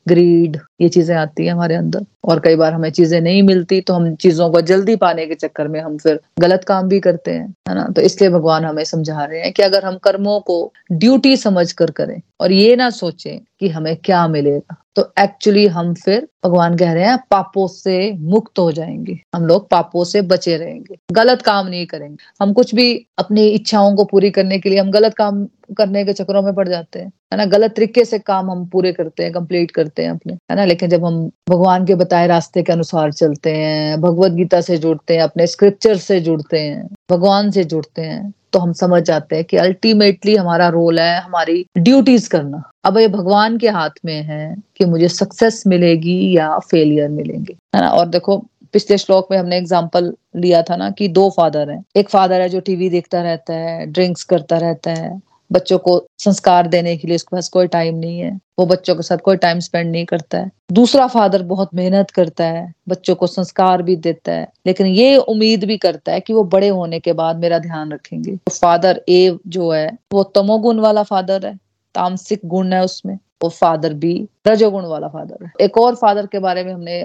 ग्रीड, ये चीजें आती है हमारे अंदर। और कई बार हमें चीजें नहीं मिलती तो हम चीजों को जल्दी पाने के चक्कर में हम फिर गलत काम भी करते हैं, है ना। तो इसलिए भगवान हमें समझा रहे हैं कि अगर हम कर्मों को ड्यूटी समझ कर करें और ये ना सोचें कि हमें क्या मिलेगा, तो एक्चुअली हम फिर, भगवान कह रहे हैं, पापों से मुक्त हो जाएंगे। हम लोग पापों से बचे रहेंगे, गलत काम नहीं करेंगे। हम कुछ भी अपनी इच्छाओं को पूरी करने के लिए हम गलत काम करने के चक्करों में पड़ जाते हैं, है ना। गलत तरीके से काम हम पूरे करते हैं, कंप्लीट करते हैं अपने, है ना। लेकिन जब हम भगवान के बताए रास्ते के अनुसार चलते हैं, भगवत गीता से जुड़ते हैं, अपने स्क्रिप्चर से जुड़ते हैं, भगवान से जुड़ते हैं, तो हम समझ जाते हैं कि अल्टीमेटली हमारा रोल है हमारी ड्यूटीज करना। अब ये भगवान के हाथ में है कि मुझे सक्सेस मिलेगी या फेलियर मिलेंगे, है ना। और देखो, पिछले श्लोक में हमने एग्जाम्पल लिया था ना कि दो फादर हैं। एक फादर है जो टीवी देखता रहता है, ड्रिंक्स करता रहता है, बच्चों को संस्कार देने के लिए उसके पास कोई टाइम नहीं है, वो बच्चों के साथ कोई टाइम स्पेंड नहीं करता है। दूसरा फादर बहुत मेहनत करता है, बच्चों को संस्कार भी देता है, लेकिन ये उम्मीद भी करता है कि वो बड़े होने के बाद मेरा ध्यान रखेंगे। तो फादर ए जो है वो तमोगुण वाला फादर है, तामसिक गुण है उसमें, और फादर बी रजोगुण वाला फादर है। एक और फादर के बारे में हमने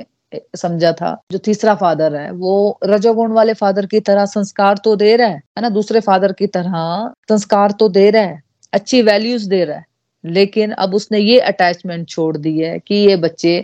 समझा था, जो तीसरा फादर है वो रजोगुण वाले फादर की तरह संस्कार तो दे रहा है, है ना, दूसरे फादर की तरह संस्कार तो दे रहा है, अच्छी वैल्यूज दे रहा है, लेकिन अब उसने ये अटैचमेंट छोड़ दी है कि ये बच्चे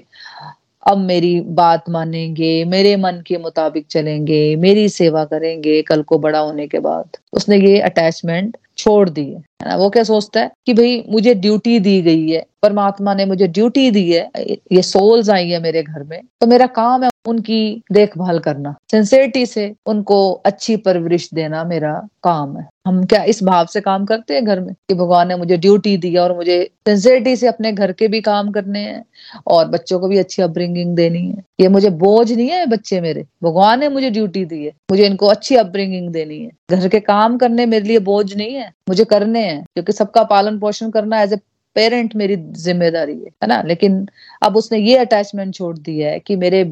अब मेरी बात मानेंगे, मेरे मन के मुताबिक चलेंगे, मेरी सेवा करेंगे कल को बड़ा होने के बाद। उसने ये अटैचमेंट छोड़ दी है ना। वो क्या सोचता है कि भाई मुझे ड्यूटी दी गई है, परमात्मा ने मुझे ड्यूटी दी है, ये सोल्स आई है मेरे घर में, तो मेरा काम है उनकी देखभाल करना, सिंसियरिटी से उनको अच्छी परवरिश देना मेरा काम है। हम क्या इस भाव से काम करते हैं घर में कि भगवान ने मुझे ड्यूटी दी और मुझे सिंसियरिटी से अपने घर के भी काम करने हैं और बच्चों को भी अच्छी अपब्रिंगिंग देनी है, ये मुझे बोझ नहीं है, बच्चे मेरे, भगवान ने मुझे ड्यूटी दी है, मुझे इनको अच्छी अपब्रिंगिंग देनी है, घर के काम करने मेरे लिए बोझ नहीं है, मुझे करने हैं, क्योंकि सबका पालन पोषण करना एज ए पेरेंट मेरी जिम्मेदारी है, है ना। लेकिन अब उसने ये अटैचमेंट छोड़ दिया है कि मेरे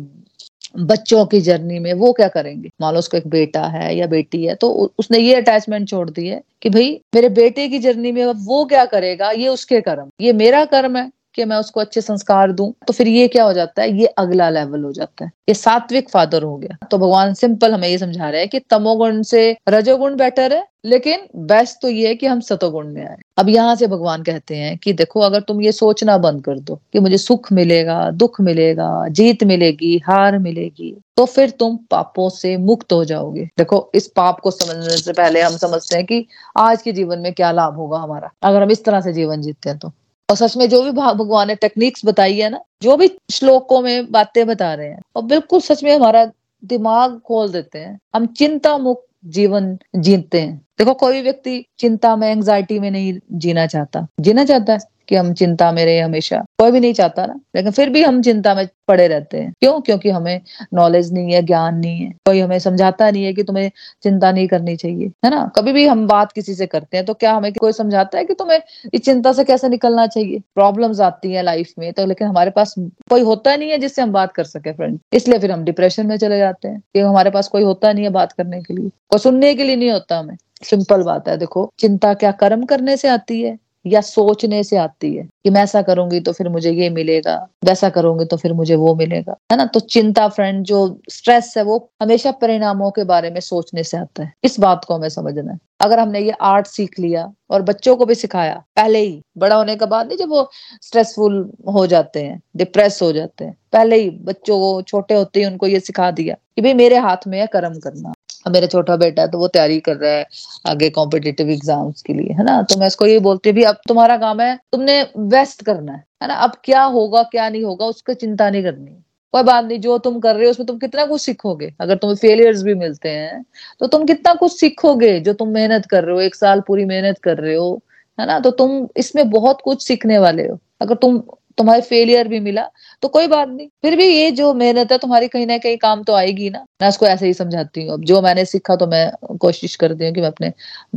बच्चों की जर्नी में वो क्या करेंगे, मान लो उसको एक बेटा है या बेटी है, तो उसने ये अटैचमेंट छोड़ दी है कि भाई मेरे बेटे की जर्नी में अब वो क्या करेगा ये उसके कर्म, ये मेरा कर्म है कि मैं उसको अच्छे संस्कार दूं। तो फिर ये क्या हो जाता है, ये अगला लेवल हो जाता है, ये सात्विक फादर हो गया। तो भगवान सिंपल हमें ये समझा रहे हैं कि तमोगुण से रजोगुण बेटर है, लेकिन बेस्ट तो ये है कि हम सतोगुण में आए। अब यहाँ से भगवान कहते हैं कि देखो, अगर तुम ये सोचना बंद कर दो कि मुझे सुख मिलेगा, दुख मिलेगा, जीत मिलेगी, हार मिलेगी, तो फिर तुम पापों से मुक्त हो जाओगे। देखो, इस पाप को समझने से पहले हम समझते हैं कि आज के जीवन में क्या लाभ होगा हमारा अगर हम इस तरह से जीवन जीते हैं तो। और सच में जो भी भगवान ने टेक्निक्स बताई है ना, जो भी श्लोकों में बातें बता रहे हैं, और बिल्कुल सच में हमारा दिमाग खोल देते हैं, हम चिंता मुक्त जीवन जीते हैं। देखो, कोई व्यक्ति चिंता में, एंग्जाइटी में नहीं जीना चाहता। जीना चाहता है कि हम चिंता में रहे हमेशा, कोई भी नहीं चाहता ना, लेकिन फिर भी हम चिंता में पड़े रहते हैं। क्यों? क्योंकि हमें नॉलेज नहीं है, ज्ञान नहीं है, कोई हमें समझाता नहीं है कि तुम्हें चिंता नहीं करनी चाहिए, है ना। कभी भी हम बात किसी से करते हैं तो क्या हमें कोई समझाता है कि तुम्हें इस चिंता से कैसे निकलना चाहिए? प्रॉब्लम्स आती हैं लाइफ में तो, लेकिन हमारे पास कोई होता नहीं है जिससे हम बात कर सके फ्रेंड, इसलिए फिर हम डिप्रेशन में चले जाते हैं कि हमारे पास कोई होता नहीं है बात करने के लिए, कोई सुनने के लिए नहीं होता हमें। सिंपल बात है। देखो, चिंता क्या कर्म करने से आती है या सोचने से आती है कि मैं ऐसा करूंगी तो फिर मुझे ये मिलेगा, वैसा करूंगी तो फिर मुझे वो मिलेगा, है ना। तो चिंता फ्रेंड, जो स्ट्रेस है वो हमेशा परिणामों के बारे में सोचने से आता है। इस बात को हमें समझना है। अगर हमने ये आर्ट सीख लिया और बच्चों को भी सिखाया पहले ही, बड़ा होने के बाद नहीं, जब वो स्ट्रेसफुल हो जाते हैं, डिप्रेस हो जाते हैं, पहले ही बच्चों को छोटे होते ही उनको ये सिखा दिया कि भाई मेरे हाथ में है कर्म करना। मेरा छोटा बेटा है तो वो तैयारी कर रहा है आगे कॉम्पिटिटिव एग्जाम्स के लिए, है ना। तो मैं इसको ये बोलती हूँ, अब तुम्हारा काम है, तुमने बेस्ट करना है, है ना। अब क्या होगा क्या नहीं होगा उसकी चिंता नहीं करनी, कोई बात नहीं, जो तुम कर रहे हो उसमें तुम कितना कुछ सीखोगे। अगर तुम्हें फेलियर्स भी मिलते हैं तो तुम कितना कुछ सीखोगे, जो तुम मेहनत कर रहे हो, एक साल पूरी मेहनत कर रहे हो, है ना, तो तुम इसमें बहुत कुछ सीखने वाले हो। अगर तुम तुम्हारे फेलियर भी मिला तो कोई बात नहीं, फिर भी ये जो मेहनत है तुम्हारी कहीं ना कहीं काम तो आएगी ना। मैं उसको ऐसे ही समझाती हूँ। अब जो मैंने सीखा तो मैं कोशिश करती हूँ कि मैं अपने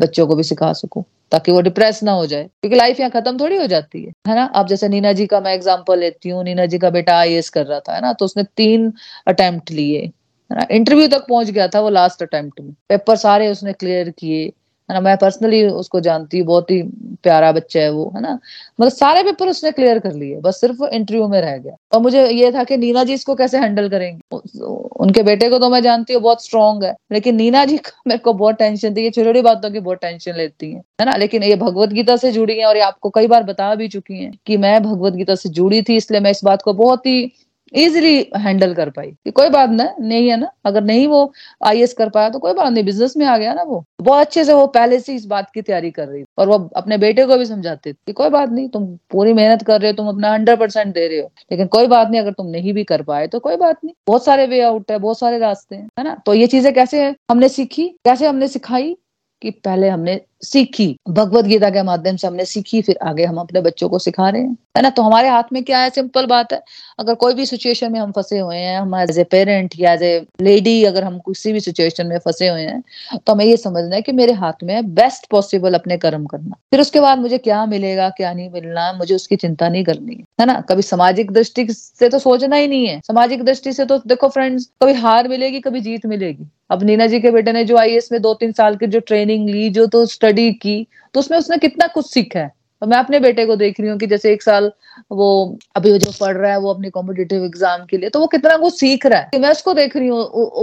बच्चों को भी सिखा सकूं ताकि वो डिप्रेस ना हो जाए, क्योंकि लाइफ यहाँ खत्म थोड़ी हो जाती है, है ना। आप जैसे नीना जी का मैं एग्जाम्पल लेती हूँ। नीना जी का बेटा आई ए एस कर रहा था, है ना, तो उसने तीन अटेम्प्ट लिए, है ना, इंटरव्यू तक पहुंच गया था वो लास्ट अटेम्प्ट में, पेपर सारे उसने क्लियर किए, है ना। मैं पर्सनली उसको जानती हूँ, बहुत ही प्यारा बच्चा है वो, है ना, मतलब सारे पेपर उसने क्लियर कर लिए, बस सिर्फ इंटरव्यू में रह गया। और मुझे ये था कि नीना जी इसको कैसे हैंडल करेंगे। उनके बेटे को तो मैं जानती हूँ बहुत स्ट्रांग है, लेकिन नीना जी का मेरे को बहुत टेंशन थी, ये छोटी छोटी बातों की बहुत टेंशन लेती है, है ना। लेकिन ये भगवत गीता से जुड़ी है और ये आपको कई बार बता भी चुकी है कि मैं भगवत गीता से जुड़ी थी, इसलिए मैं इस बात को बहुत ही इजिली हैंडल कर पाई कि कोई बात ना नहीं, है ना, अगर नहीं वो आई ए एस कर पाया तो कोई बात नहीं, बिजनेस में आ गया ना। वो बहुत अच्छे से वो पहले से इस बात की तैयारी कर रही थी और वो अपने बेटे को भी समझाते थे कि कोई बात नहीं, तुम पूरी मेहनत कर रहे हो, तुम अपना हंड्रेड परसेंट दे रहे हो, लेकिन कोई बात नहीं, अगर तुम नहीं भी कर पाए तो कोई बात नहीं, बहुत सारे वे आउट है, बहुत सारे रास्ते हैं, है ना। तो ये चीजें कैसे हमने सीखी, कैसे हमने सिखाई कि पहले हमने सीखी भगवत गीता के माध्यम से, हमने सीखी, फिर आगे हम अपने बच्चों को सिखा रहे हैं, है ना। तो हमारे हाथ में क्या है, सिंपल बात है, अगर कोई भी सिचुएशन में हम फंसे हुए हैं, हम एज ए पेरेंट या एज ए लेडी अगर हम किसी भी सिचुएशन में फंसे हुए हैं तो हमें ये समझना है कि मेरे हाथ में है बेस्ट पॉसिबल अपने कर्म करना, फिर उसके बाद मुझे क्या मिलेगा क्या नहीं मिलना मुझे उसकी चिंता नहीं करनी, है ना। कभी सामाजिक दृष्टि से तो सोचना ही नहीं है। सामाजिक दृष्टि से तो देखो फ्रेंड्स, कभी हार मिलेगी कभी जीत मिलेगी। अब नीना जी के बेटे ने जो आई ए एस में दो तीन साल की जो ट्रेनिंग ली, जो तो स्टडी की, तो उसमें उसने कितना कुछ सीखा है, तो मैं अपने बेटे को देख रही हूँ कि जैसे एक साल वो अभी जो पढ़ रहा है वो अपनी कॉम्पिटिटिव एग्जाम के लिए, तो वो कितना वो सीख रहा है, मैं उसको देख रही हूँ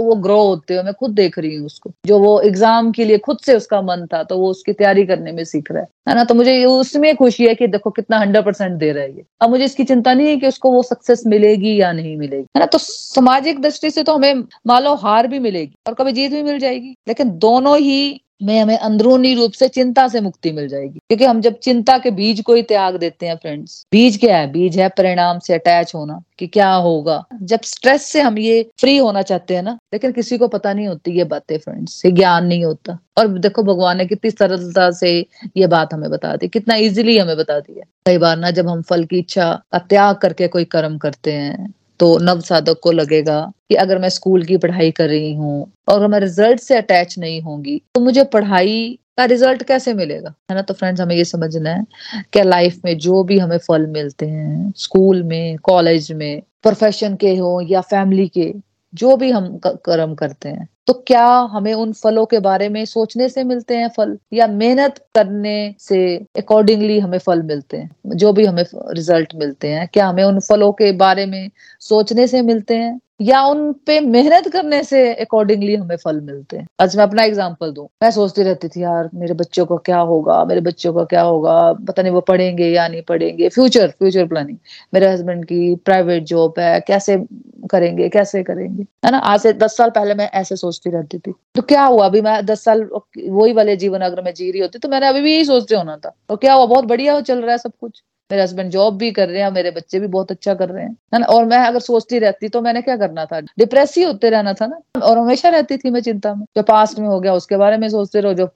वो ग्रो होते हुए, मैं खुद देख रही हूँ उसको, जो वो एग्जाम के लिए खुद से उसका मन था तो वो उसकी तैयारी करने में सीख रहा है, है ना। तो मुझे उसमें खुशी है कि देखो कितना हंड्रेड परसेंट दे रहा है ये। अब मुझे इसकी चिंता नहीं है कि उसको वो सक्सेस मिलेगी या नहीं मिलेगी, है ना। तो सामाजिक दृष्टि से तो हमें मानो हार भी मिलेगी और कभी जीत भी मिल जाएगी, लेकिन दोनों ही में हमें अंदरूनी रूप से चिंता से मुक्ति मिल जाएगी, क्योंकि हम जब चिंता के बीज को ही त्याग देते हैं। फ्रेंड्स, बीज क्या है? बीज है परिणाम से अटैच होना कि क्या होगा। जब स्ट्रेस से हम ये फ्री होना चाहते हैं ना, लेकिन किसी को पता नहीं होती ये बातें फ्रेंड्स, ये ज्ञान नहीं होता। और देखो भगवान ने कितनी सरलता से ये बात हमें बता दी, कितना इजीली हमें बता दिया। कई बार ना जब हम फल की इच्छा का त्याग करके कोई कर्म करते हैं तो नव साधक को लगेगा कि अगर मैं स्कूल की पढ़ाई कर रही हूँ और अगर मैं रिजल्ट से अटैच नहीं होंगी तो मुझे पढ़ाई का रिजल्ट कैसे मिलेगा, है ना। तो फ्रेंड्स, हमें ये समझना है कि लाइफ में जो भी हमें फल मिलते हैं, स्कूल में, कॉलेज में, प्रोफेशन के हो या फैमिली के, जो भी हम कर्म करते हैं, तो क्या हमें उन फलों के बारे में सोचने से मिलते हैं फल, या मेहनत करने से अकॉर्डिंगली हमें फल मिलते हैं? जो भी हमें रिजल्ट मिलते हैं, क्या हमें उन फलों के बारे में सोचने से मिलते हैं या उन पे मेहनत करने से अकॉर्डिंगली हमें फल मिलते हैं? आज मैं अपना एग्जांपल दूं, मैं सोचती रहती थी यार मेरे बच्चों का क्या होगा, मेरे बच्चों का क्या होगा, पता नहीं वो पढ़ेंगे या नहीं पढ़ेंगे, फ्यूचर फ्यूचर प्लानिंग, मेरे हस्बैंड की प्राइवेट जॉब है, कैसे करेंगे कैसे करेंगे, है ना। आज से दस साल पहले मैं ऐसे सोचती रहती थी, तो क्या हुआ? अभी मैं दस साल वही वाले जीवन अगर मैं जी रही होती तो मैंने अभी भी यही सोचते होना था। तो क्या हुआ? बहुत बढ़िया चल रहा है सब कुछ, मेरे हस्बैंड जॉब भी कर रहे हैं, मेरे बच्चे भी बहुत अच्छा कर रहे हैं, है ना। और मैं अगर सोचती रहती तो मैंने क्या करना था? डिप्रेस ही होते रहना था ना, और हमेशा रहती थी मैं चिंता में। जो पास्ट में हो गया उसके बारे में सोचते रहो, जो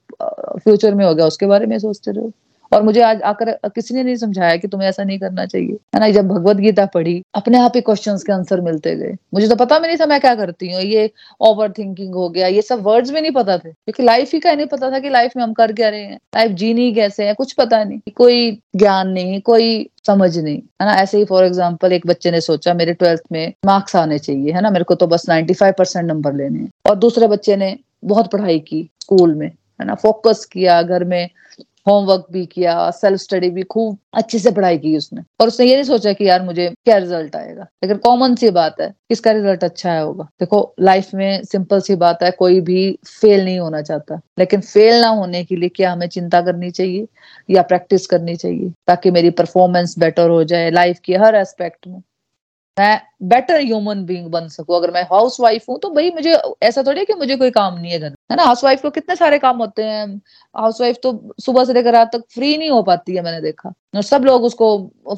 फ्यूचर में हो गया उसके बारे में सोचते रहो। और मुझे आज आकर किसी ने नहीं समझाया कि तुम्हें ऐसा नहीं करना चाहिए, है ना। जब भगवत गीता पढ़ी, अपने आप ही क्वेश्चंस के आंसर मिलते गए। मुझे तो पता भी नहीं था मैं क्या करती हूँ, ये ओवर थिंकिंग हो गया, ये सब वर्ड्स भी नहीं पता थे, क्योंकि लाइफ ही का नहीं पता था कि लाइफ में हम कर क्या रहे हैं, लाइफ जीनी कैसे है, कुछ पता नहीं, कोई ज्ञान नहीं, कोई समझ नहीं, है ना। ऐसे ही फॉर एग्जांपल एक बच्चे ने सोचा मेरे ट्वेल्थ में मार्क्स आने चाहिए, है ना, मेरे को तो बस नाइन्टी फाइव परसेंट नंबर लेने हैं। और दूसरे बच्चे ने बहुत पढ़ाई की स्कूल में, है ना, फोकस किया, घर में होमवर्क भी किया, सेल्फ स्टडी भी, खूब अच्छे से पढ़ाई की उसने, और उसने ये नहीं सोचा कि यार मुझे क्या रिजल्ट आएगा। लेकिन कॉमन सी बात है, किसका रिजल्ट अच्छा आया होगा? देखो लाइफ में सिंपल सी बात है, कोई भी फेल नहीं होना चाहता, लेकिन फेल ना होने के लिए क्या हमें चिंता करनी चाहिए या प्रैक्टिस करनी चाहिए ताकि मेरी परफॉर्मेंस बेटर हो जाए, लाइफ के हर एस्पेक्ट में मैं बेटर ह्यूमन बीइंग बन सकूं। अगर मैं हाउस वाइफ हूं तो भाई मुझे ऐसा थोड़ी है कि मुझे कोई काम नहीं है घर, है ना। हाउस वाइफ को कितने सारे काम होते हैं, हाउस वाइफ तो सुबह से लेकर रात तक फ्री नहीं हो पाती है, मैंने देखा। और सब लोग उसको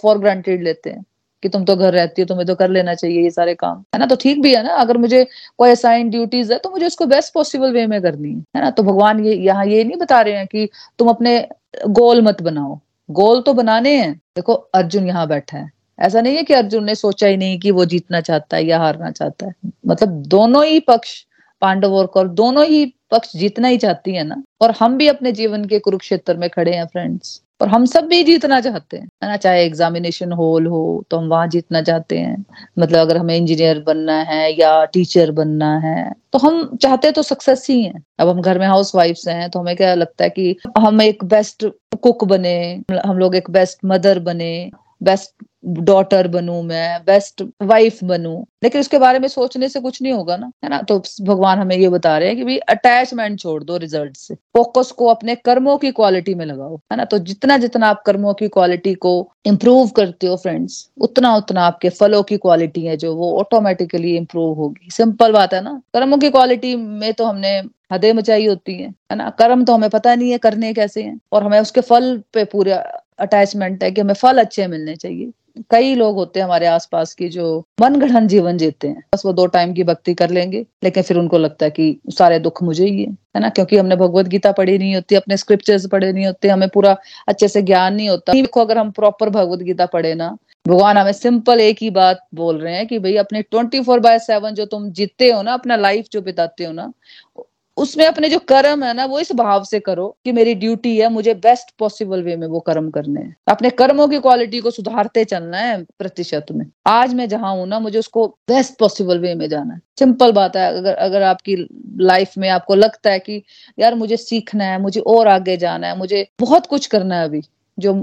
फॉर ग्रांटेड लेते हैं कि तुम तो घर रहती हो, तुम्हें तो कर लेना चाहिए ये सारे काम, है ना। तो ठीक भी है ना, अगर मुझे कोई असाइन ड्यूटीज है तो मुझे उसको बेस्ट पॉसिबल वे में करनी है, है ना। तो भगवान ये यहाँ ये नहीं बता रहे हैं कि तुम अपने गोल मत बनाओ, गोल तो बनाने हैं। देखो अर्जुन यहाँ बैठा है, ऐसा नहीं है कि अर्जुन ने सोचा ही नहीं कि वो जीतना चाहता है या हारना चाहता है, मतलब दोनों ही पक्ष, पांडव और कौरव, दोनों ही पक्ष जीतना ही चाहती है ना। और हम भी अपने जीवन के कुरुक्षेत्र में खड़े हैं फ्रेंड्स, और हम सब भी जीतना चाहते हैं, है ना। चाहे एग्जामिनेशन हॉल हो तो हम वहां जीतना चाहते हैं, मतलब अगर हमें इंजीनियर बनना है या टीचर बनना है तो हम चाहते तो सक्सेस ही हैं। अब हम घर में हाउस वाइफ्स हैं तो हमें क्या लगता है कि हम एक बेस्ट कुक बने, हम लोग एक बेस्ट मदर बने, बेस्ट डॉटर बनूं मैं, बेस्ट वाइफ बनूं, लेकिन उसके बारे में सोचने से कुछ नहीं होगा ना, है ना। तो भगवान हमें ये बता रहे हैं कि भाई अटैचमेंट छोड़ दो रिजल्ट से, फोकस को अपने कर्मों की क्वालिटी में लगाओ, है ना। तो जितना जितना आप कर्मों की क्वालिटी को इम्प्रूव करते हो फ्रेंड्स, उतना उतना आपके फलों की क्वालिटी है जो वो ऑटोमेटिकली इम्प्रूव होगी। सिंपल बात है ना, कर्मों की क्वालिटी में तो हमने हदें मचाई होती है, है ना। कर्म तो हमें पता नहीं है करने कैसे हैं, और हमें उसके फल पे पूरा अटैचमेंट है कि हमें फल अच्छे मिलने चाहिए। कई लोग होते हैं हमारे आसपास की जो मनगढ़ंत जीवन जीते हैं, बस वो दो टाइम की भक्ति कर लेंगे लेकिन फिर उनको लगता है कि सारे दुख मुझे ही है, है ना, क्योंकि हमने भगवत गीता पढ़ी नहीं होती, अपने स्क्रिप्चर्स पढ़े नहीं होते, हमें पूरा अच्छे से ज्ञान नहीं होता। देखो अगर हम प्रॉपर भगवत गीता पढ़े ना, भगवान हमें सिंपल एक ही बात बोल रहे हैं कि भाई अपने ट्वेंटी फोर बाय सेवन जो तुम जीते हो ना, अपना लाइफ जो बिताते हो ना, उसमें अपने जो कर्म है ना वो इस भाव से करो कि मेरी ड्यूटी है, मुझे बेस्ट पॉसिबल वे में वो कर्म करने हैं। अपने कर्मों की क्वालिटी को सुधारते चलना है प्रतिशत में। आज मैं जहां हूं ना, मुझे उसको बेस्ट पॉसिबल वे में जाना है। सिंपल बात है, अगर अगर आपकी लाइफ में आपको लगता है कि यार मुझे सीखना है, मुझे और आगे जाना है, मुझे बहुत कुछ करना है अभी जो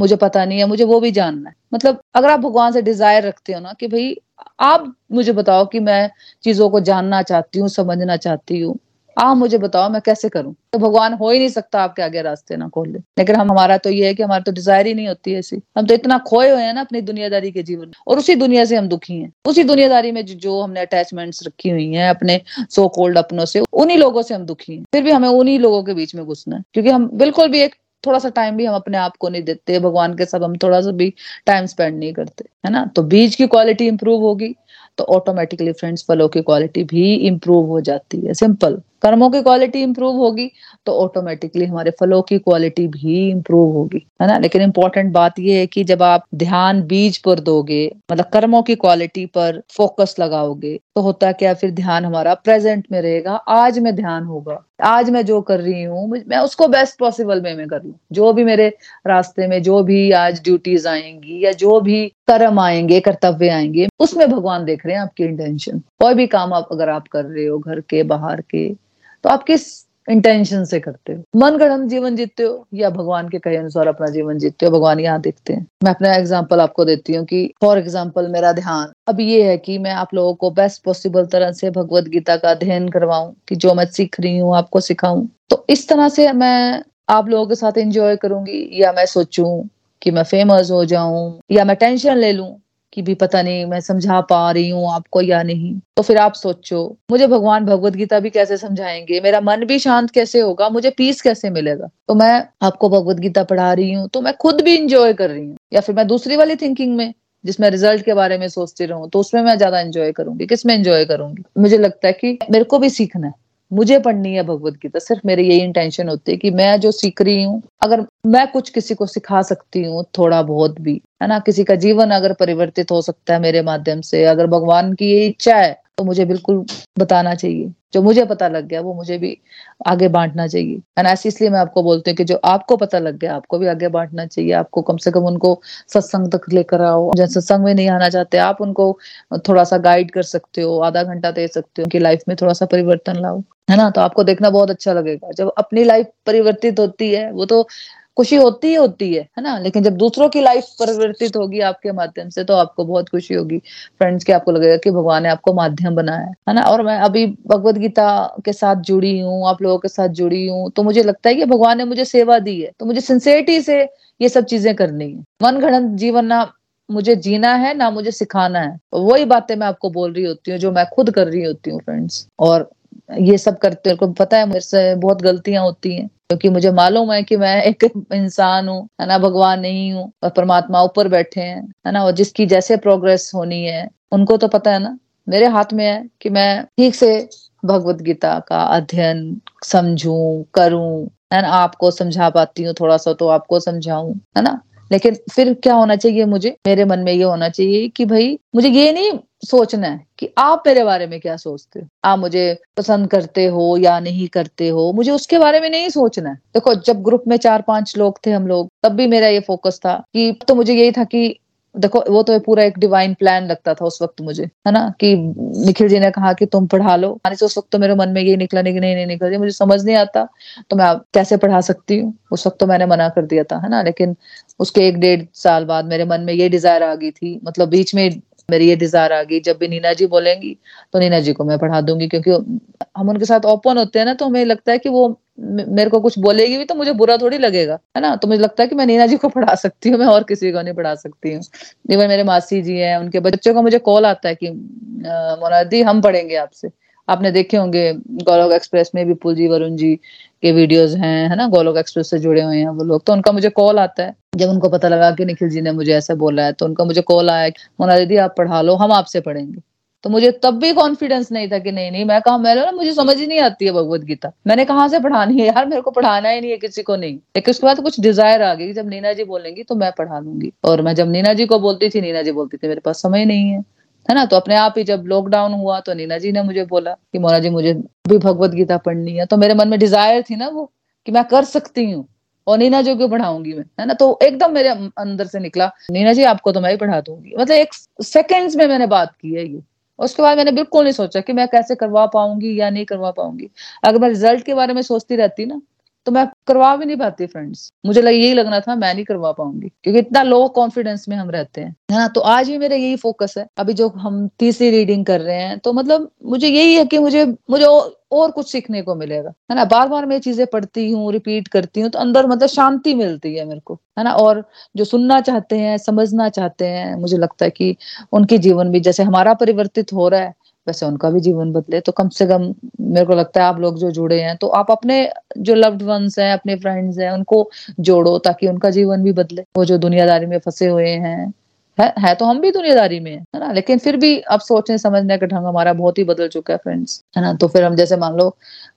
मुझे पता नहीं है, मुझे वो भी जानना है। मतलब अगर आप भगवान से डिजायर रखते हो ना कि भाई आप मुझे बताओ कि मैं चीजों को जानना चाहती हूँ, समझना चाहती हूँ, आप मुझे बताओ मैं कैसे करूँ, तो भगवान हो ही नहीं सकता आपके आगे रास्ते ना खोल ले। लेकिन हम हमारा तो ये है कि हमारा तो डिजायर ही नहीं होती ऐसी, हम तो इतना खोए हुए हैं ना अपनी दुनियादारी के जीवन में, और उसी दुनिया से हम दुखी हैं, उसी दुनियादारी में जो हमने अटैचमेंट्स रखी हुई हैं अपने सो कॉल्ड अपनों से, उन्हीं लोगों से हम दुखी हैं। फिर भी हमें उन्हीं लोगों के बीच में घुसना है, क्योंकि हम बिल्कुल भी एक थोड़ा सा टाइम भी हम अपने आप को नहीं देते, भगवान के साथ हम थोड़ा सा भी टाइम स्पेंड नहीं करते, है ना। तो बीज की क्वालिटी इंप्रूव होगी तो ऑटोमेटिकली फ्रेंड्स फलों की क्वालिटी भी इंप्रूव हो जाती है, सिंपल। कर्मों की क्वालिटी इंप्रूव होगी तो ऑटोमेटिकली हमारे फलों की क्वालिटी भी इंप्रूव होगी, है ना। लेकिन इंपॉर्टेंट बात यह है कि जब आप ध्यान बीज पर दोगे, मतलब कर्मों की क्वालिटी पर फोकस लगाओगे, तो होता क्या, फिर ध्यान हमारा प्रेजेंट में रहेगा, आज में ध्यान होगा, आज मैं जो कर रही हूँ मैं उसको बेस्ट पॉसिबल वे में कर लूँ, जो भी मेरे रास्ते में जो भी आज ड्यूटीज आएंगी या जो भी कर्म आएंगे, कर्तव्य आएंगे, उसमें भगवान देख रहे हैं आपकी इंटेंशन। कोई भी काम आप अगर आप कर रहे हो घर के बाहर के, तो आप किस इंटेंशन से करते हो, मन गढ़ंत जीवन जीते हो या भगवान के कहे अनुसार अपना जीवन जीते हो, भगवान यहाँ देखते हैं। मैं अपना एग्जांपल आपको देती हूँ कि फॉर एग्जांपल मेरा ध्यान अब ये है कि मैं आप लोगों को बेस्ट पॉसिबल तरह से भगवद गीता का अध्ययन करवाऊं, कि जो मैं सीख रही हूँ आपको सिखाऊं, तो इस तरह से मैं आप लोगों के साथ एंजॉय करूंगी, या मैं सोचूं कि मैं फेमस हो जाऊं, या मैं टेंशन ले लूं कि भी पता नहीं मैं समझा पा रही हूँ आपको या नहीं। तो फिर आप सोचो मुझे भगवान भगवद गीता भी कैसे समझाएंगे, मेरा मन भी शांत कैसे होगा, मुझे पीस कैसे मिलेगा। तो मैं आपको भगवद गीता पढ़ा रही हूँ तो मैं खुद भी इंजॉय कर रही हूँ, या फिर मैं दूसरी वाली थिंकिंग में जिसमें रिजल्ट के बारे में सोचती रहूं, तो उसमें मैं ज्यादा इंजॉय करूंगी, किसमें इंजॉय करूंगी। मुझे लगता है कि मेरे को भी सीखना है, मुझे पढ़नी है भगवद गीता, सिर्फ मेरे यही इंटेंशन होती है कि मैं जो सीख रही हूँ अगर मैं कुछ किसी को सिखा सकती हूँ थोड़ा बहुत भी, है ना, किसी का जीवन अगर परिवर्तित हो सकता है मेरे माध्यम से, अगर भगवान की ये इच्छा है तो मुझे बिल्कुल बताना चाहिए, जो मुझे पता लग गया वो मुझे भी आगे बांटना चाहिए। एंड ऐसे इसलिए मैं आपको बोलती हूँ कि जो आपको पता लग गया आपको भी आगे बांटना चाहिए, आपको कम से कम उनको सत्संग तक लेकर आओ, जब सत्संग में नहीं आना चाहते आप उनको थोड़ा सा गाइड कर सकते हो, आधा घंटा दे सकते हो, उनकी लाइफ में थोड़ा सा परिवर्तन लाओ, है ना। तो आपको देखना बहुत अच्छा लगेगा जब अपनी लाइफ परिवर्तित होती है, वो तो खुशी होती ही होती है, है ना, लेकिन जब दूसरों की लाइफ परिवर्तित होगी आपके माध्यम से तो आपको बहुत खुशी होगी फ्रेंड्स, के आपको लगेगा कि भगवान ने आपको माध्यम बनाया है ना। और मैं अभी भगवद गीता के साथ जुड़ी हूँ, आप लोगों के साथ जुड़ी हूँ, तो मुझे लगता है कि भगवान ने मुझे सेवा दी है तो मुझे सिंसियरिटी से ये सब चीजें करनी है। मन गढ़ंत जीवन ना मुझे जीना है ना मुझे सिखाना है, वही बातें मैं आपको बोल रही होती हूँ जो मैं खुद कर रही होती हूँ फ्रेंड्स। और ये सब करते हो, पता है मेरे से बहुत गलतियां होती हैं क्योंकि मुझे मालूम है कि मैं एक इंसान हूँ, है ना, भगवान नहीं हूँ, और परमात्मा ऊपर बैठे हैं, है ना, और जिसकी जैसे प्रोग्रेस होनी है उनको तो पता है ना। मेरे हाथ में है कि मैं ठीक से भगवद गीता का अध्ययन समझूं, करूं, है ना, आपको समझा पाती हूँ थोड़ा सा तो आपको समझाऊं, है ना। लेकिन फिर क्या होना चाहिए, मुझे मेरे मन में ये होना चाहिए कि भाई मुझे ये नहीं सोचना है कि आप मेरे बारे में क्या सोचते हो, आप मुझे पसंद करते हो या नहीं करते हो, मुझे उसके बारे में नहीं सोचना है। देखो जब ग्रुप में चार पांच लोग थे हम लोग, तब भी मेरा ये फोकस था कि तो मुझे यही था कि देखो वो तो पूरा एक डिवाइन प्लान लगता था उस वक्त मुझे, है ना, कि निखिल जी ने कहा कि तुम पढ़ा लो, उस वक्त तो मेरे मन में ये निकला नहीं नहीं नहीं निकल मुझे समझ नहीं आता तो मैं कैसे पढ़ा सकती हूँ, उस वक्त तो मैंने मना कर दिया था, है ना। लेकिन उसके एक डेढ़ साल बाद मेरे मन में ये डिजायर आ गई थी, मतलब बीच में मेरी ये डिजायर आ गई जब भी नीना जी बोलेंगी तो नीना जी को मैं पढ़ा दूंगी, क्योंकि हम उनके साथ ओपन होते हैं ना तो हमें लगता है कि वो मेरे को कुछ बोलेगी भी तो मुझे बुरा थोड़ी लगेगा, है ना। तो मुझे लगता है कि मैं नीना जी को पढ़ा सकती हूँ, मैं और किसी को नहीं पढ़ा सकती हूँ। इवन मेरे मासी जी हैं, उनके बच्चों का मुझे कॉल आता है कि मोना दी हम पढ़ेंगे आपसे। आपने देखे होंगे गौलोक एक्सप्रेस में विपुल जी, वरुण जी के वीडियोस हैं, है ना, गौलोक एक्सप्रेस से जुड़े हुए हैं वो लोग, तो उनका मुझे कॉल आता है जब उनको पता लगा कि निखिल जी ने मुझे ऐसा बोला है, तो उनका मुझे कॉल आया मोना दीदी आप पढ़ा लो, हम आपसे पढ़ेंगे। तो मुझे तब भी कॉन्फिडेंस नहीं था कि नहीं नहीं मैं कहा मैं ना मुझे समझ ही नहीं आती है भगवद गीता, मैंने कहाँ से पढ़ानी है यार, मेरे को पढ़ाना ही नहीं है किसी को नहीं। लेकिन उसके बाद कुछ डिजायर आ गई, जब नीना जी बोलेंगी तो मैं पढ़ा लूंगी। और मैं जब नीना जी को बोलती थी, नीना जी बोलती थी मेरे पास समय नहीं है, है ना। तो अपने आप ही जब लॉकडाउन हुआ तो नीना जी ने मुझे बोला कि मोना जी मुझे भी भगवद गीता पढ़नी है, तो मेरे मन में डिजायर थी ना वो कि मैं कर सकती हूँ और नीना जी को पढ़ाऊंगी मैं, है ना। तो एकदम मेरे अंदर से निकला नीना जी आपको तो मैं ही पढ़ा दूंगी, मतलब एक सेकेंड्स में मैंने बात की है ये। उसके बाद मैंने बिल्कुल नहीं सोचा कि मैं कैसे करवा पाऊंगी या नहीं करवा पाऊंगी। अगर मैं रिजल्ट के बारे में सोचती रहती ना तो मैं करवा भी नहीं पाती फ्रेंड्स। मुझे लग, यही लगना था मैं नहीं करवा पाऊंगी, क्योंकि इतना लो कॉन्फिडेंस में हम रहते हैं, है ना। तो आज भी मेरा यही फोकस है, अभी जो हम तीसरी रीडिंग कर रहे हैं, तो मतलब मुझे यही है कि मुझे मुझे और कुछ सीखने को मिलेगा, है ना। बार बार मैं चीजें पढ़ती हूँ, रिपीट करती हूँ, तो अंदर मतलब शांति मिलती है मेरे को, है ना। और जो सुनना चाहते हैं, समझना चाहते हैं, मुझे लगता है कि उनके जीवन भी जैसे हमारा परिवर्तित हो रहा है, वैसे उनका भी जीवन बदले। तो कम से कम मेरे को लगता है आप लोग जो जुड़े हैं, तो आप अपने जो लव्ड वंस हैं, अपने फ्रेंड्स हैं, उनको जोड़ो ताकि उनका जीवन भी बदले। वो जो दुनियादारी में फंसे हुए हैं, है, है तो हम भी दुनियादारी में, है ना, लेकिन फिर भी अब सोचने समझने का ढंग हमारा बहुत ही बदल चुका है फ्रेंड्स, है ना। तो फिर हम जैसे मान लो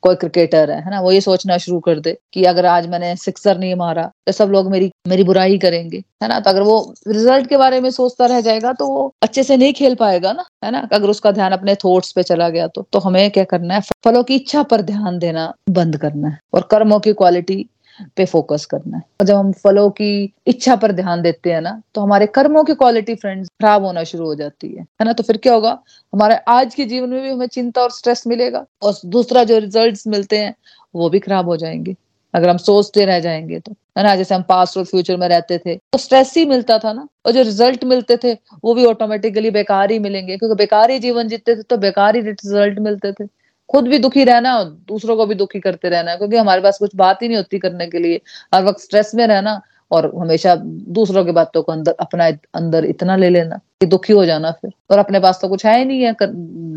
कोई क्रिकेटर है, है ना, वो ये सोचना शुरू कर दे कि अगर आज मैंने सिक्सर नहीं मारा तो सब लोग मेरी मेरी बुराई करेंगे, है ना। तो अगर वो रिजल्ट के बारे में सोचता रह जाएगा तो वो अच्छे से नहीं खेल पाएगा ना, है ना। अगर उसका ध्यान अपने थॉट्स पे चला गया तो, तो हमें क्या करना है, फलों की इच्छा पर ध्यान देना बंद करना है और कर्मों की क्वालिटी पे फोकस करना है। जब हम फलों की इच्छा पर ध्यान देते हैं ना, तो हमारे कर्मों की क्वालिटी फ्रेंड्स खराब होना शुरू हो जाती है, है ना। तो फिर क्या होगा, हमारे आज के जीवन में भी हमें चिंता और स्ट्रेस मिलेगा, और दूसरा जो रिजल्ट्स मिलते हैं वो भी खराब हो जाएंगे अगर हम सोचते रह जाएंगे तो, है ना। जैसे हम पास्ट और फ्यूचर में रहते थे तो स्ट्रेस ही मिलता था ना, और जो रिजल्ट मिलते थे वो भी ऑटोमेटिकली बेकार ही मिलेंगे, क्योंकि बेकार ही जीवन जीते थे तो बेकार ही रिजल्ट मिलते थे। खुद भी दुखी रहना और दूसरों को भी दुखी करते रहना, क्योंकि हमारे पास कुछ बात ही नहीं होती करने के लिए। हर वक्त स्ट्रेस में रहना और हमेशा दूसरों की बातों को अंदर अपना अंदर इतना ले लेना कि दुखी हो जाना फिर, और अपने पास तो कुछ है ही नहीं है कर,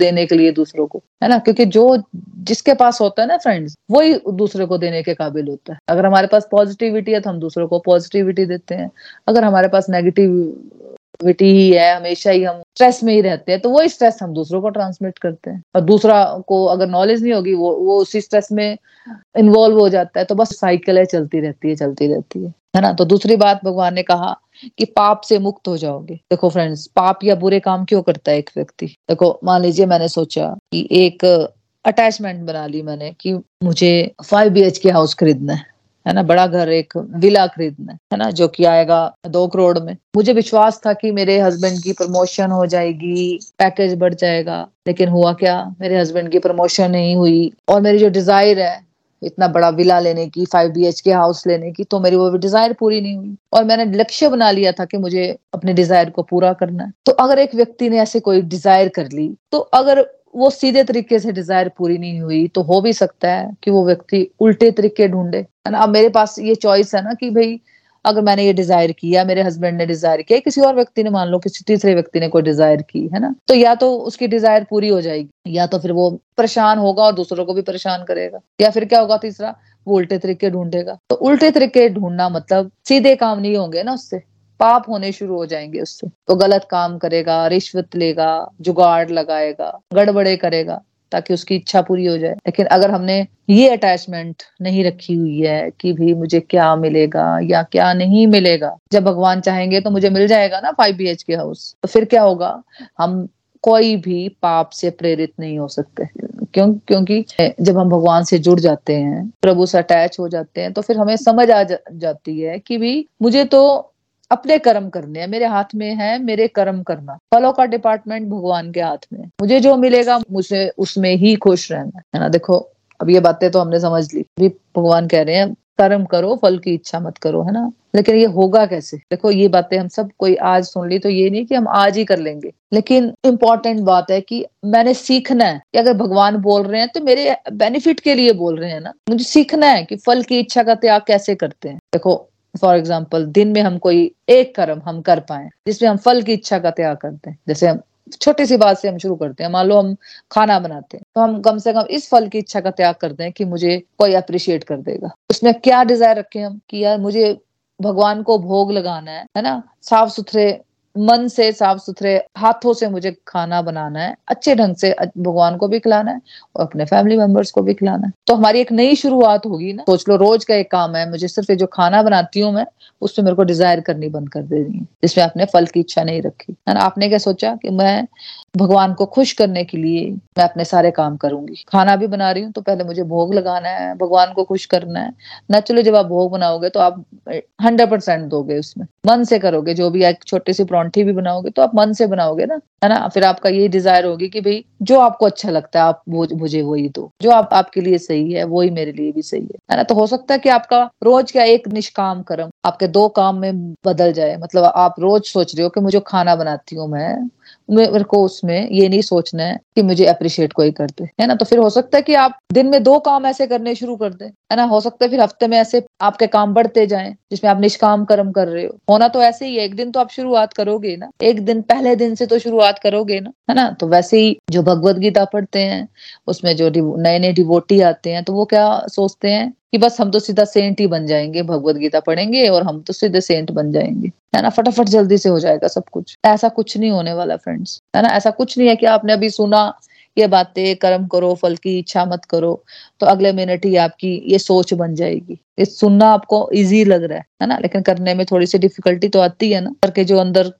देने के लिए दूसरों को, है ना। क्योंकि जो जिसके पास होता है ना फ्रेंड्स, वही दूसरे को देने के काबिल होता है। अगर हमारे पास पॉजिटिविटी है तो हम दूसरों को पॉजिटिविटी देते हैं, अगर हमारे पास नेगेटिव विटी ही है, हमेशा ही हम स्ट्रेस में ही रहते हैं, तो वही स्ट्रेस हम दूसरों को ट्रांसमिट करते हैं। और दूसरा को अगर नॉलेज नहीं होगी, वो वो उसी स्ट्रेस में इन्वॉल्व हो जाता है, तो बस साइकिल है, चलती रहती है चलती रहती है है ना। तो दूसरी बात भगवान ने कहा कि पाप से मुक्त हो जाओगे। देखो फ्रेंड्स, पाप या बुरे काम क्यों करता है एक व्यक्ति। देखो मान लीजिए मैंने सोचा कि एक अटैचमेंट बना ली मैंने कि मुझे five B H K house खरीदना है, है ना, बड़ा घर, एक विला खरीदना है, है ना, जो कि आएगा दो करोड़ में। मुझे विश्वास था कि मेरे हस्बैंड की प्रमोशन हो जाएगी, पैकेज बढ़ जाएगा, लेकिन हुआ क्या, मेरे हस्बैंड की प्रमोशन नहीं हुई, और मेरी जो डिजायर है इतना बड़ा विला लेने की, five B H K house लेने की, तो मेरी वो डिजायर पूरी नहीं हुई। और मैंने लक्ष्य बना लिया था कि मुझे अपने डिजायर को पूरा करना है। तो अगर एक व्यक्ति ने ऐसे कोई डिजायर कर ली, तो अगर वो सीधे तरीके से डिजायर पूरी नहीं हुई, तो हो भी सकता है कि वो व्यक्ति उल्टे तरीके ढूंढे, है ना। अब मेरे पास ये चॉइस है ना कि भाई अगर मैंने ये डिजायर किया, मेरे हस्बैंड ने डिजायर किया, किसी और व्यक्ति ने, मान लो किसी तीसरे व्यक्ति ने कोई डिजायर की, है ना, तो या तो उसकी डिजायर पूरी हो जाएगी, या तो फिर वो परेशान होगा और दूसरों को भी परेशान करेगा, या फिर क्या होगा, तीसरा वो उल्टे तरीके ढूंढेगा। तो उल्टे तरीके ढूंढना मतलब सीधे काम नहीं होंगे ना, उससे पाप होने शुरू हो जाएंगे, उससे तो गलत काम करेगा, रिश्वत लेगा, जुगाड़ लगाएगा, गड़बड़े करेगा ताकि उसकी इच्छा पूरी हो जाए। लेकिन अगर हमने ये अटैचमेंट नहीं रखी हुई है कि भी मुझे क्या मिलेगा या क्या नहीं मिलेगा, जब भगवान चाहेंगे तो मुझे मिल जाएगा ना five B H K house, तो फिर क्या होगा, हम कोई भी पाप से प्रेरित नहीं हो सकते। क्यों क्योंकि जब हम भगवान से जुड़ जाते हैं, प्रभु से अटैच हो जाते हैं, तो फिर हमें समझ आ जा, जाती है कि भी मुझे तो अपने कर्म करने हैं, मेरे हाथ में है मेरे कर्म करना, फलों का डिपार्टमेंट भगवान के हाथ में, मुझे जो मिलेगा मुझे उसमें ही खुश रहना है ना। देखो अब ये बातें तो हमने समझ ली, अभी भगवान कह रहे हैं कर्म करो, फल की इच्छा मत करो, है ना। लेकिन ये होगा कैसे, देखो ये बातें हम सब कोई आज सुन ली तो ये नहीं कि हम आज ही कर लेंगे, लेकिन इम्पोर्टेंट बात है कि मैंने सीखना है कि अगर भगवान बोल रहे हैं तो मेरे बेनिफिट के लिए बोल रहे हैं ना। मुझे सीखना है कि फल की इच्छा का त्याग कैसे करते हैं। देखो फॉर एग्जाम्पल, दिन में हम कोई एक कर्म हम कर पाए जिसमें हम फल की इच्छा का त्याग करते हैं। जैसे हम छोटी सी बात से हम शुरू करते हैं, मान लो हम खाना बनाते हैं, तो हम कम से कम इस फल की इच्छा का त्याग करते हैं कि मुझे कोई अप्रिशिएट कर देगा। उसमें क्या डिजायर रखें हम कि यार मुझे भगवान को भोग लगाना है, है ना, साफ सुथरे मन से, साफ सुथरे हाथों से मुझे खाना बनाना है, अच्छे ढंग से भगवान को भी खिलाना है और अपने फैमिली मेंबर्स को भी खिलाना है। तो हमारी एक नई शुरुआत होगी ना। सोच लो रोज का एक काम है, मुझे सिर्फ जो खाना बनाती हूँ मैं उसमें मेरे को डिजायर करनी बंद कर दे रही है, जिसमें आपने फल की इच्छा नहीं रखी, है ना। आपने क्या सोचा कि मैं भगवान को खुश करने के लिए मैं अपने सारे काम करूंगी। खाना भी बना रही हूँ तो पहले मुझे भोग लगाना है, भगवान को खुश करना है। नेचुरली जब आप भोग बनाओगे तो आप हंड्रेड परसेंट दोगे, उसमें मन से करोगे। जो भी एक छोटी सी परौंठी भी बनाओगे तो आप मन से बनाओगे ना, है ना। फिर आपका यही डिजायर होगी कि भाई जो आपको अच्छा लगता है आप मुझे वही दो, जो आप, आपके लिए सही है वही मेरे लिए भी सही है, है ना। तो हो सकता है कि आपका रोज का एक निष्काम कर्म आपके दो काम में बदल जाए। मतलब आप रोज सोच रहे हो कि मुझे खाना बनाती हूँ मैं, मेरे को उसमें ये नहीं सोचना है कि मुझे अप्रिशिएट कोई कर दे, है ना। तो फिर हो सकता है कि आप दिन में दो काम ऐसे करने शुरू कर दे, है ना। हो सकता है फिर हफ्ते में ऐसे आपके काम बढ़ते जाएं जिसमें आप निष्काम कर्म कर रहे हो। होना तो ऐसे ही है, एक दिन तो आप शुरुआत करोगे ना, एक दिन पहले दिन से तो शुरुआत करोगे ना, है ना। तो वैसे ही जो भगवद गीता पढ़ते हैं उसमें जो नए नए डिवोटी आते हैं तो वो क्या सोचते हैं कि बस हम तो सीधा सेंट ही बन जाएंगे, भगवद गीता पढ़ेंगे और हम तो सीधे सेंट बन जाएंगे, है ना। फटाफट जल्दी से हो जाएगा सब कुछ। ऐसा कुछ नहीं होने वाला फ्रेंड्स, है ना। ऐसा कुछ नहीं है कि आपने अभी सुना ये बातें, कर्म करो फल की इच्छा मत करो, तो अगले मिनट ही आपकी ये सोच बन जाएगी। ये सुनना आपको इजी लग रहा है, है ना, लेकिन करने में थोड़ी सी डिफिकल्टी तो आती है ना। करके जो अंदर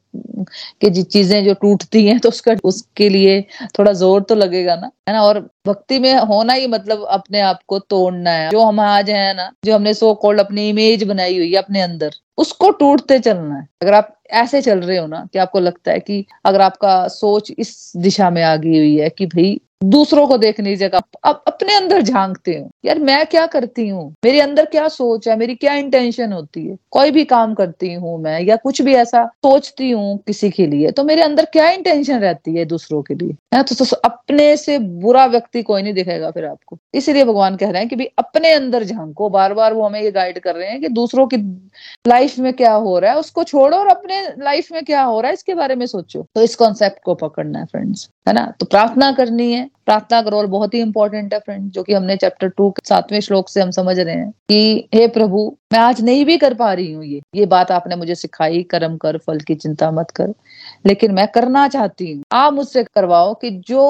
के जी चीजें जो टूटती हैं तो उसका उसके लिए थोड़ा जोर तो लगेगा ना, है ना। और भक्ति में होना ही मतलब अपने आप को तोड़ना है। जो हम आज है ना, जो हमने सो कॉल्ड अपनी इमेज बनाई हुई है अपने अंदर, उसको टूटते चलना है। अगर आप ऐसे चल रहे हो ना कि आपको लगता है कि अगर आपका सोच इस दिशा में आ गई हुई है कि भाई दूसरों को देखने की जगह अब अपने अंदर झांकते हो, यार मैं क्या करती हूँ, मेरे अंदर क्या सोच है, मेरी क्या इंटेंशन होती है, कोई भी काम करती हूँ मैं या कुछ भी ऐसा सोचती हूँ किसी के लिए तो मेरे अंदर क्या इंटेंशन रहती है दूसरों के लिए, है ना। तो, तो, तो अपने से बुरा व्यक्ति कोई नहीं दिखेगा फिर आपको। इसीलिए भगवान कह रहे हैं कि भाई अपने अंदर झांको। बार बार वो हमें ये गाइड कर रहे हैं कि दूसरों की लाइफ में क्या हो रहा है उसको छोड़ो और अपने लाइफ में क्या हो रहा है इसके बारे में सोचो। तो इस कॉन्सेप्ट को पकड़ना है फ्रेंड्स, है ना। तो प्रार्थना करनी है, प्रार्थना का रोल बहुत ही इंपॉर्टेंट है फ्रेंड, जो कि हमने चैप्टर टू के सातवें श्लोक से हम समझ रहे हैं कि हे प्रभु मैं आज नहीं भी कर पा रही हूँ ये ये बात आपने मुझे सिखाई, कर्म कर फल की चिंता मत कर, लेकिन मैं करना चाहती हूँ। आप मुझसे करवाओ कि जो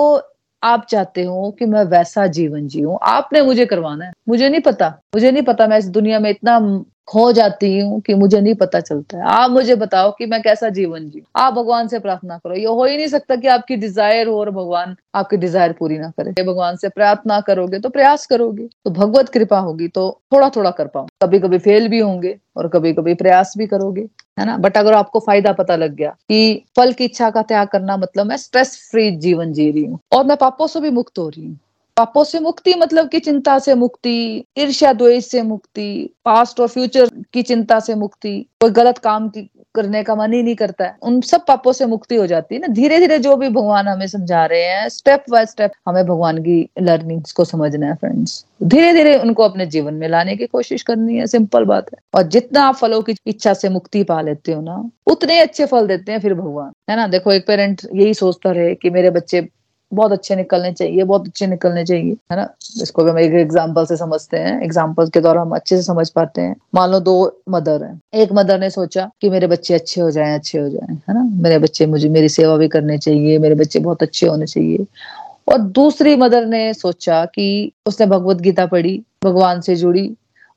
आप चाहते हो कि मैं वैसा जीवन जीऊँ, आपने मुझे करवाना है। मुझे नहीं पता, मुझे नहीं पता, मैं इस दुनिया में इतना खो जाती हूँ कि मुझे नहीं पता चलता है। आप मुझे बताओ कि मैं कैसा जीवन जी। आप भगवान से प्रार्थना करो। ये हो ही नहीं सकता कि आपकी डिजायर हो और भगवान आपकी डिजायर पूरी ना करे। भगवान से प्रार्थना करोगे तो प्रयास करोगे तो भगवत कृपा होगी, तो थोड़ा थोड़ा कर पाओ। कभी कभी फेल भी होंगे और कभी कभी प्रयास भी करोगे, है ना। बट अगर आपको फायदा पता लग गया कि फल की इच्छा का त्याग करना मतलब मैं स्ट्रेस फ्री जीवन जी रही हूँ और मैं पापों से भी मुक्त हो रही हूँ। पापों से मुक्ति मतलब कि चिंता से मुक्ति, ईर्ष्या द्वेष से मुक्ति, पास्ट और फ्यूचर की चिंता से मुक्ति, कोई गलत काम की करने का मन ही नहीं करता है, उन सब पापों से मुक्ति हो जाती है ना। धीरे धीरे जो भी भगवान हमें समझा रहे हैं, स्टेप बाय स्टेप हमें भगवान की लर्निंग्स को समझना है फ्रेंड्स। धीरे धीरे उनको अपने जीवन में लाने की कोशिश करनी है, सिंपल बात है। और जितना आप फलों की इच्छा से मुक्ति पा लेते हो ना, उतने अच्छे फल देते हैं फिर भगवान, है ना। देखो एक पेरेंट यही सोचता रहे कि मेरे बच्चे बहुत अच्छे निकलने चाहिए, बहुत अच्छे निकलने चाहिए, है ना। इसको भी हम एक एग्जांपल से समझते हैं, एग्जांपल के द्वारा हम अच्छे से समझ पाते हैं। मान लो दो मदर हैं, एक मदर ने सोचा कि मेरे बच्चे अच्छे हो जाएं, अच्छे हो जाएं, है ना, मेरे बच्चे मुझे मेरी सेवा भी करने चाहिए, मेरे बच्चे बहुत अच्छे होने चाहिए। और दूसरी मदर ने सोचा कि उसने भगवद गीता पढ़ी, भगवान से जुड़ी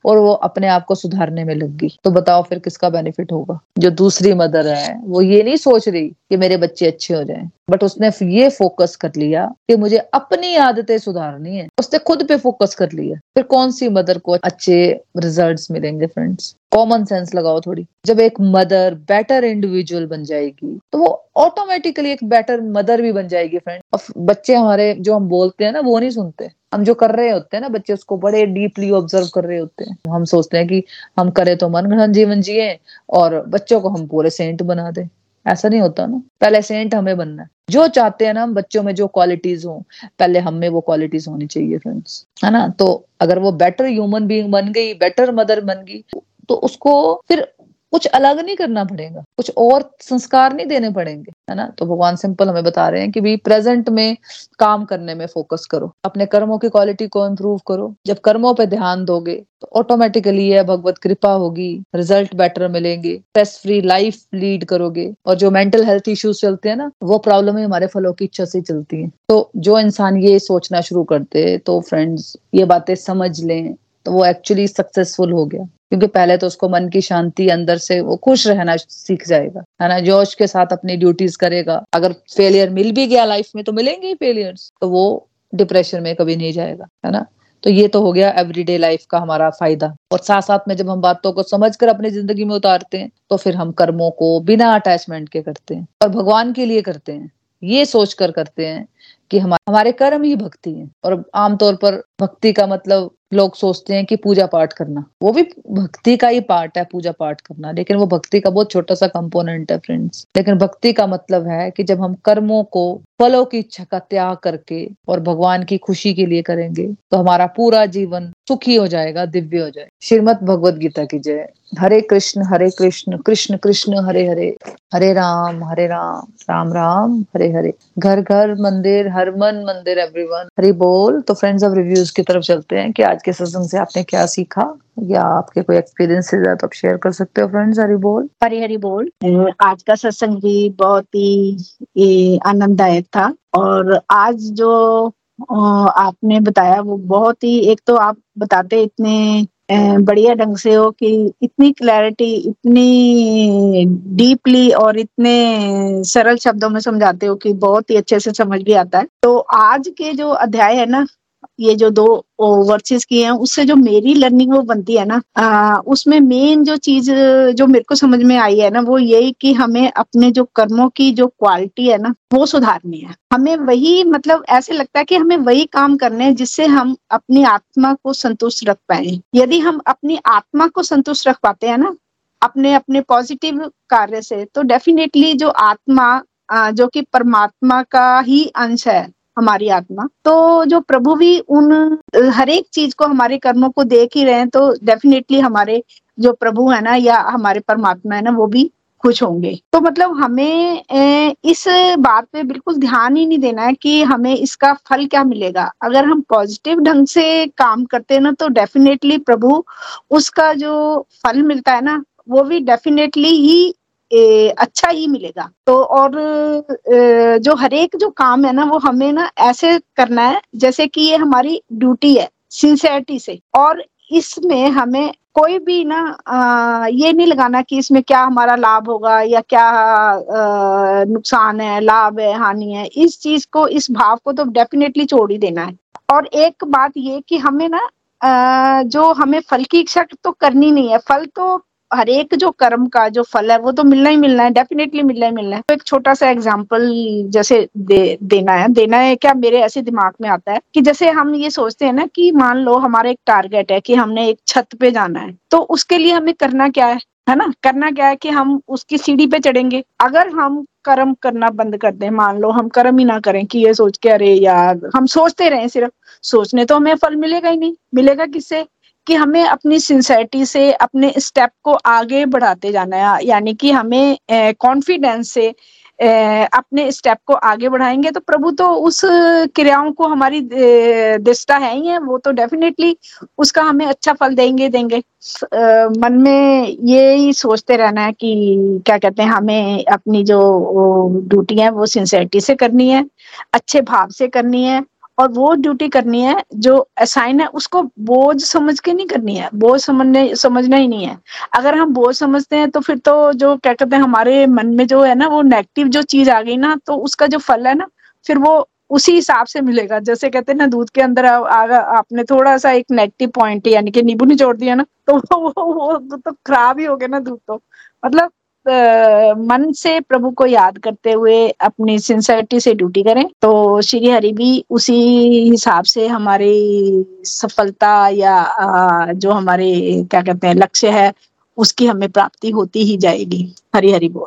और वो अपने आप को सुधारने में लग गई। तो बताओ फिर किसका बेनिफिट होगा। जो दूसरी मदर है वो ये नहीं सोच रही कि मेरे बच्चे अच्छे हो जाएं, बट उसने ये फोकस कर लिया कि मुझे अपनी आदतें सुधारनी है, उसने खुद पे फोकस कर लिया। फिर कौन सी मदर को अच्छे रिजल्ट्स मिलेंगे फ्रेंड्स। कॉमन सेंस लगाओ थोड़ी। जब एक मदर बेटर इंडिविजुअल बन जाएगी तो वो ऑटोमेटिकली एक बेटर मदर भी बन जाएगी फ्रेंड। और बच्चे हमारे जो हम बोलते हैं ना वो नहीं सुनते, हम जो कर रहे होते हैं ना बच्चे उसको बड़े डीपली ऑब्जर्व कर रहे होते हैं। हम सोचते हैं कि हम करें तो मनगढ़ंत जीवन जिए और बच्चों को हम पूरे सेंट बना दें। ऐसा नहीं होता ना, पहले सेंट हमें बनना है। जो चाहते हैं ना हम बच्चों में जो क्वालिटीज हो, पहले हम में वो क्वालिटीज होनी चाहिए फ्रेंड्स, है ना। तो अगर वो बेटर ह्यूमन बीइंग बन गई, बेटर मदर बन गई, तो उसको फिर कुछ अलग नहीं करना पड़ेगा, कुछ और संस्कार नहीं देने पड़ेंगे, है ना। तो भगवान सिंपल हमें बता रहे हैं कि भी प्रेजेंट में काम करने में फोकस करो, अपने कर्मों की क्वालिटी को इम्प्रूव करो। जब कर्मों पे ध्यान दोगे तो ऑटोमेटिकली यह भगवत कृपा होगी, रिजल्ट बेटर मिलेंगे, स्ट्रेस फ्री लाइफ लीड करोगे। और जो मेंटल हेल्थ इश्यूज चलते हैं ना, वो प्रॉब्लम ही हमारे फलों की इच्छा से चलती है। तो जो इंसान ये सोचना शुरू करते तो फ्रेंड्स ये बातें समझ लें तो वो एक्चुअली सक्सेसफुल हो गया, क्योंकि पहले तो उसको मन की शांति अंदर से, वो खुश रहना सीख जाएगा, है ना, जोश के साथ अपनी ड्यूटीज करेगा। अगर फेलियर मिल भी गया लाइफ में, तो मिलेंगे ही फेलियर्स, तो वो डिप्रेशन में कभी नहीं जाएगा, है ना। तो ये तो हो गया एवरीडे लाइफ का हमारा फायदा। और साथ साथ में जब हम बातों को समझकर अपनी जिंदगी में उतारते हैं, तो फिर हम कर्मों को बिना अटैचमेंट के करते हैं और भगवान के लिए करते हैं, ये सोचकर करते हैं कि हमारे कर्म ही भक्ति है। और आमतौर पर भक्ति का मतलब लोग सोचते हैं कि पूजा पाठ करना, वो भी भक्ति का ही पार्ट है, पूजा पाठ करना, लेकिन वो भक्ति का बहुत छोटा सा कंपोनेंट है फ्रेंड्स। लेकिन भक्ति का मतलब है कि जब हम कर्मों को, फलों की इच्छा का त्याग करके और भगवान की खुशी के लिए करेंगे, तो हमारा पूरा जीवन सुखी हो जाएगा, दिव्य हो जाएगा। श्रीमद भगवद गीता की जय। हरे कृष्ण हरे कृष्ण कृष्ण कृष्ण हरे हरे, हरे राम हरे राम राम राम हरे हरे। घर घर मंदिर, हर मन मंदिर एवरीवन, हरि बोल। तो फ्रेंड्स अब रिव्यूज की तरफ चलते हैं कि आज के सत्संग से आपने क्या सीखा, या आपके कोई एक्सपीरियंसेस है तो आप शेयर कर सकते हो फ्रेंड्स। हरि बोल, हरि हरि बोल। आज का सत्संग भी बहुत ही आनंददायक था, और आज जो आपने बताया वो बहुत ही, एक तो आप बताते इतने बढ़िया ढंग से हो कि इतनी क्लैरिटी, इतनी डीपली और इतने सरल शब्दों में समझाते हो कि बहुत ही अच्छे से समझ भी आता है। तो आज के जो अध्याय है ना, ये जो दो वर्सेस की हैं, उससे जो मेरी लर्निंग वो बनती है ना, आ, उसमें मेन जो चीज जो मेरे को समझ में आई है ना, वो यही कि हमें अपने जो कर्मों की जो क्वालिटी है ना, वो सुधारनी है। हमें वही, मतलब ऐसे लगता है कि हमें वही काम करने हैं जिससे हम अपनी आत्मा को संतुष्ट रख पाए। यदि हम अपनी आत्मा को संतुष्ट रख पाते हैं ना अपने अपने पॉजिटिव कार्य से, तो डेफिनेटली जो आत्मा आ, जो कि परमात्मा का ही अंश है हमारी आत्मा, तो जो प्रभु भी उन हर एक चीज को, हमारे कर्मों को देख ही रहे हैं, तो डेफिनेटली हमारे जो प्रभु है ना, या हमारे परमात्मा है ना, वो भी खुश होंगे। तो मतलब हमें इस बात पे बिल्कुल ध्यान ही नहीं देना है कि हमें इसका फल क्या मिलेगा। अगर हम पॉजिटिव ढंग से काम करते हैं ना, तो डेफिनेटली प्रभु उसका जो फल मिलता है ना, वो भी डेफिनेटली ही ए, अच्छा ही मिलेगा। तो और ए, जो हरेक जो काम है ना, वो हमें ना ऐसे करना है जैसे कि ये हमारी ड्यूटी है, सिंसियरिटी से। और इसमें हमें कोई भी ना आ, ये नहीं लगाना कि इसमें क्या हमारा लाभ होगा या क्या आ, नुकसान है, लाभ है, हानि है, इस चीज को, इस भाव को तो डेफिनेटली छोड़ ही देना है। और एक बात ये कि हमें ना आ, जो हमें फल की इच्छा तो करनी नहीं है, फल तो हर एक जो कर्म का जो फल है वो तो मिलना ही मिलना है, डेफिनेटली मिलना ही मिलना है। तो एक छोटा सा एग्जांपल जैसे दे, देना है देना है क्या, मेरे ऐसे दिमाग में आता है कि जैसे हम ये सोचते हैं ना कि मान लो हमारा एक टारगेट है कि हमने एक छत पे जाना है, तो उसके लिए हमें करना क्या है, है ना, करना क्या है कि हम उसकी सीढ़ी पे चढ़ेंगे। अगर हम कर्म करना बंद कर दें, मान लो हम कर्म ही ना करें कि ये सोच के अरे यार हम सोचते रहे सिर्फ, सोचने तो हमें फल मिलेगा ही नहीं। मिलेगा किससे, कि हमें अपनी सिंसियरिटी से अपने स्टेप को आगे बढ़ाते जाना है, यानी कि हमें कॉन्फिडेंस से ए, अपने स्टेप को आगे बढ़ाएंगे तो प्रभु तो उस क्रियाओं को हमारी दृष्टा है ही है, वो तो डेफिनेटली उसका हमें अच्छा फल देंगे देंगे आ, मन में ये ही सोचते रहना है कि क्या कहते हैं, हमें अपनी जो ड्यूटी है वो सिंसियरिटी से करनी है, अच्छे भाव से करनी है, और वो ड्यूटी करनी है जो असाइन है, उसको बोझ समझ के नहीं करनी है। बोझ समझने समझना ही नहीं है। अगर हम बोझ समझते हैं तो फिर तो जो क्या कहते हैं, हमारे मन में जो है ना वो नेगेटिव जो चीज आ गई ना, तो उसका जो फल है ना फिर वो उसी हिसाब से मिलेगा। जैसे कहते हैं ना, दूध के अंदर आ, आ, आपने थोड़ा सा एक नेगेटिव पॉइंट यानी कि नींबू निचोड़ दिया ना, तो वो वो, वो तो खराब ही हो गया ना दूध। तो मतलब Uh, मन से प्रभु को याद करते हुए अपनी सिंसियरिटी से ड्यूटी करें, तो श्री हरि भी उसी हिसाब से हमारी सफलता या आ, जो हमारे क्या कहते हैं लक्ष्य है, उसकी हमें प्राप्ति होती ही जाएगी। हरि हरि बोल,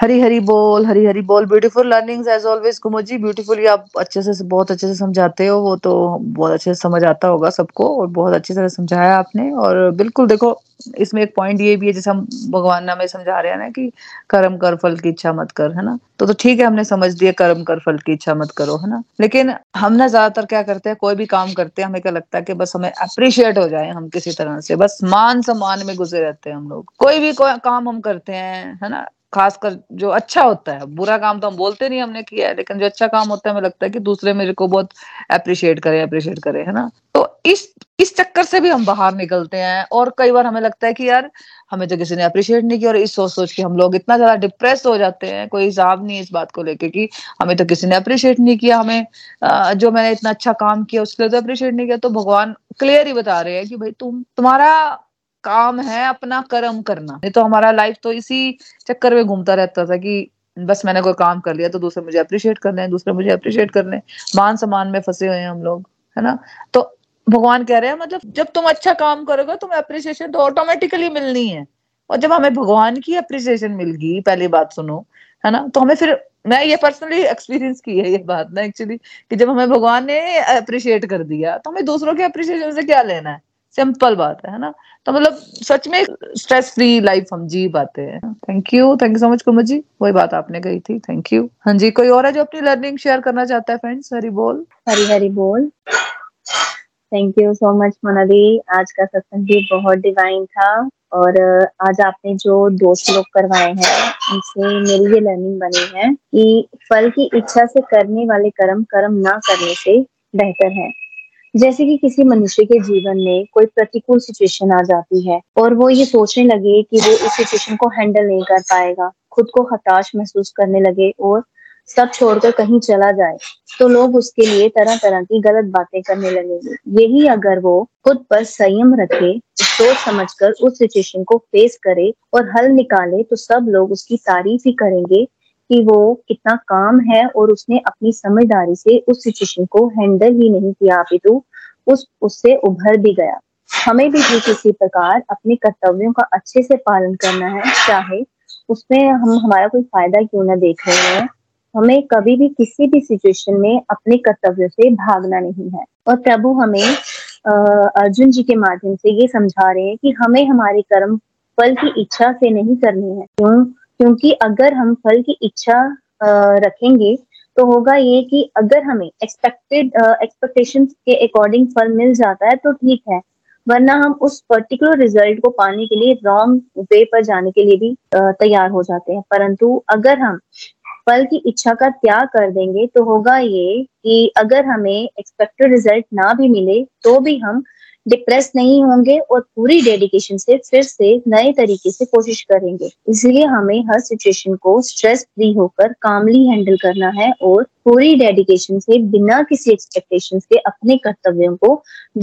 हरी हरी बोल, हरी हरी बोल। ब्यूटीफुल लर्निंग्स एज ऑलवेज कुमो जी, ब्यूटीफुली आप अच्छे से, बहुत अच्छे से समझाते हो, वो तो बहुत अच्छे से समझ आता होगा सबको, और बहुत अच्छे से समझाया आपने। और बिल्कुल देखो, इसमें एक पॉइंट ये भी है, जैसे हम भगवान नाम में समझा रहे हैं ना कि कर्म कर, फल की इच्छा मत कर, है ना। तो तो ठीक है, हमने समझ दिया, कर्म कर, फल की इच्छा मत करो, है ना। लेकिन हम ना ज्यादातर क्या करते हैं, कोई भी काम करते हैं, हमें क्या लगता है कि बस हमें अप्रिशिएट हो जाए, हम किसी तरह से बस मान सम्मान में गुजरे रहते हैं हम लोग। कोई भी काम हम करते हैं, है ना, खासकर जो अच्छा होता है, बुरा काम तो हम बोलते नहीं हमने किया है, लेकिन जो अच्छा काम होता है हमें लगता है कि दूसरे मेरे को बहुत अप्रिशिएट करे अप्रिशिएट करे है ना। तो इस इस चक्कर से भी हम बाहर निकलते हैं और कई बार हमें लगता है कि यार हमें तो किसी ने अप्रिशिएट नहीं किया, और इस सोच सोच के हम लोग इतना ज्यादा डिप्रेस हो जाते हैं, कोई हिसाब नहीं इस बात को लेके कि हमें तो किसी ने अप्रिशिएट नहीं किया, हमें जो मैंने इतना अच्छा काम किया उसके लिए तो अप्रिशिएट नहीं किया। तो भगवान क्लियर ही बता रहे हैं कि भाई तुम तुम्हारा काम है अपना कर्म करना, नहीं तो हमारा लाइफ तो इसी चक्कर में घूमता रहता था कि बस मैंने कोई काम कर लिया तो दूसरे मुझे अप्रिशिएट करने हैं, दूसरे मुझे अप्रिशिएट करने, मान सम्मान में फंसे हुए हैं हम लोग है ना। तो भगवान कह रहे हैं मतलब जब तुम अच्छा काम करोगे तुम्हें अप्रिसिएशन तो ऑटोमेटिकली मिलनी है, और जब हमें भगवान की अप्रिसिएशन मिल गई, पहली बात सुनो है ना, तो हमें फिर, मैं ये पर्सनली एक्सपीरियंस की है ये बात ना एक्चुअली, कि जब हमें भगवान ने अप्रिशिएट कर दिया तो हमें दूसरों के अप्रिसिएशन से क्या लेना है, सिंपल बात है ना। तो मतलब सच में स्ट्रेस फ्री लाइफ हम जी पाते हैं। Thank you, thank you so much Kumar ji, वही बात आपने कही थी, थैंक यू। हाँ जी, कोई और है जो अपनी लर्निंग शेयर करना चाहता है? फ्रेंड्स हरी बोल, हरी हरी बोल। Thank you so much Monali, आज का सत्संग भी बहुत डिवाइन था, और आज आपने जो दो श्लोक करवाए हैं उनसे मेरी ये लर्निंग बनी है कि फल की इच्छा से करने वाले कर्म कर्म ना करने से बेहतर है। जैसे कि किसी मनुष्य के जीवन में कोई प्रतिकूल सिचुएशन आ जाती है और वो ये सोचने लगे कि वो इस सिचुएशन को हैंडल नहीं कर पाएगा, खुद को हताश महसूस करने लगे और सब छोड़कर कहीं चला जाए, तो लोग उसके लिए तरह तरह की गलत बातें करने लगेंगे। यही अगर वो खुद पर संयम रखे, सोच समझकर उस सिचुएशन को फेस करे और हल निकाले, तो सब लोग उसकी तारीफ ही करेंगे कि वो कितना काम है और उसने अपनी समझदारी से उस सिचुएशन को हैंडल ही नहीं किया, अपितु उस उससे उभर भी गया। हमें भी किसी प्रकार अपने कर्तव्यों का अच्छे से पालन करना है, चाहे उसमें हम हमारा कोई फायदा क्यों ना देख रहे हैं। हमें कभी भी किसी भी सिचुएशन में अपने कर्तव्यों से भागना नहीं है, और प्रभु हमें अर्जुन जी के माध्यम से ये समझा रहे हैं कि हमें हमारे कर्म फल की इच्छा से नहीं करने हैं। क्यों? क्योंकि अगर हम फल की इच्छा रखेंगे तो होगा ये कि अगर हमें एक्सपेक्टेड एक्सपेक्टेशंस के अकॉर्डिंग फल मिल जाता है तो ठीक है, वरना हम उस पर्टिकुलर रिजल्ट को पाने के लिए रॉन्ग वे पर जाने के लिए भी तैयार हो जाते हैं। परंतु अगर हम फल की इच्छा का त्याग कर देंगे तो होगा ये कि अगर हमें एक्सपेक्टेड रिजल्ट ना भी मिले तो भी हम डिप्रेस नहीं होंगे और पूरी डेडिकेशन से फिर से नए तरीके से कोशिश करेंगे। इसलिए हमें हर सिचुएशन को स्ट्रेस फ्री होकर कामली हैंडल करना है और पूरी डेडिकेशन से बिना किसी एक्सपेक्टेशन के अपने कर्तव्यों को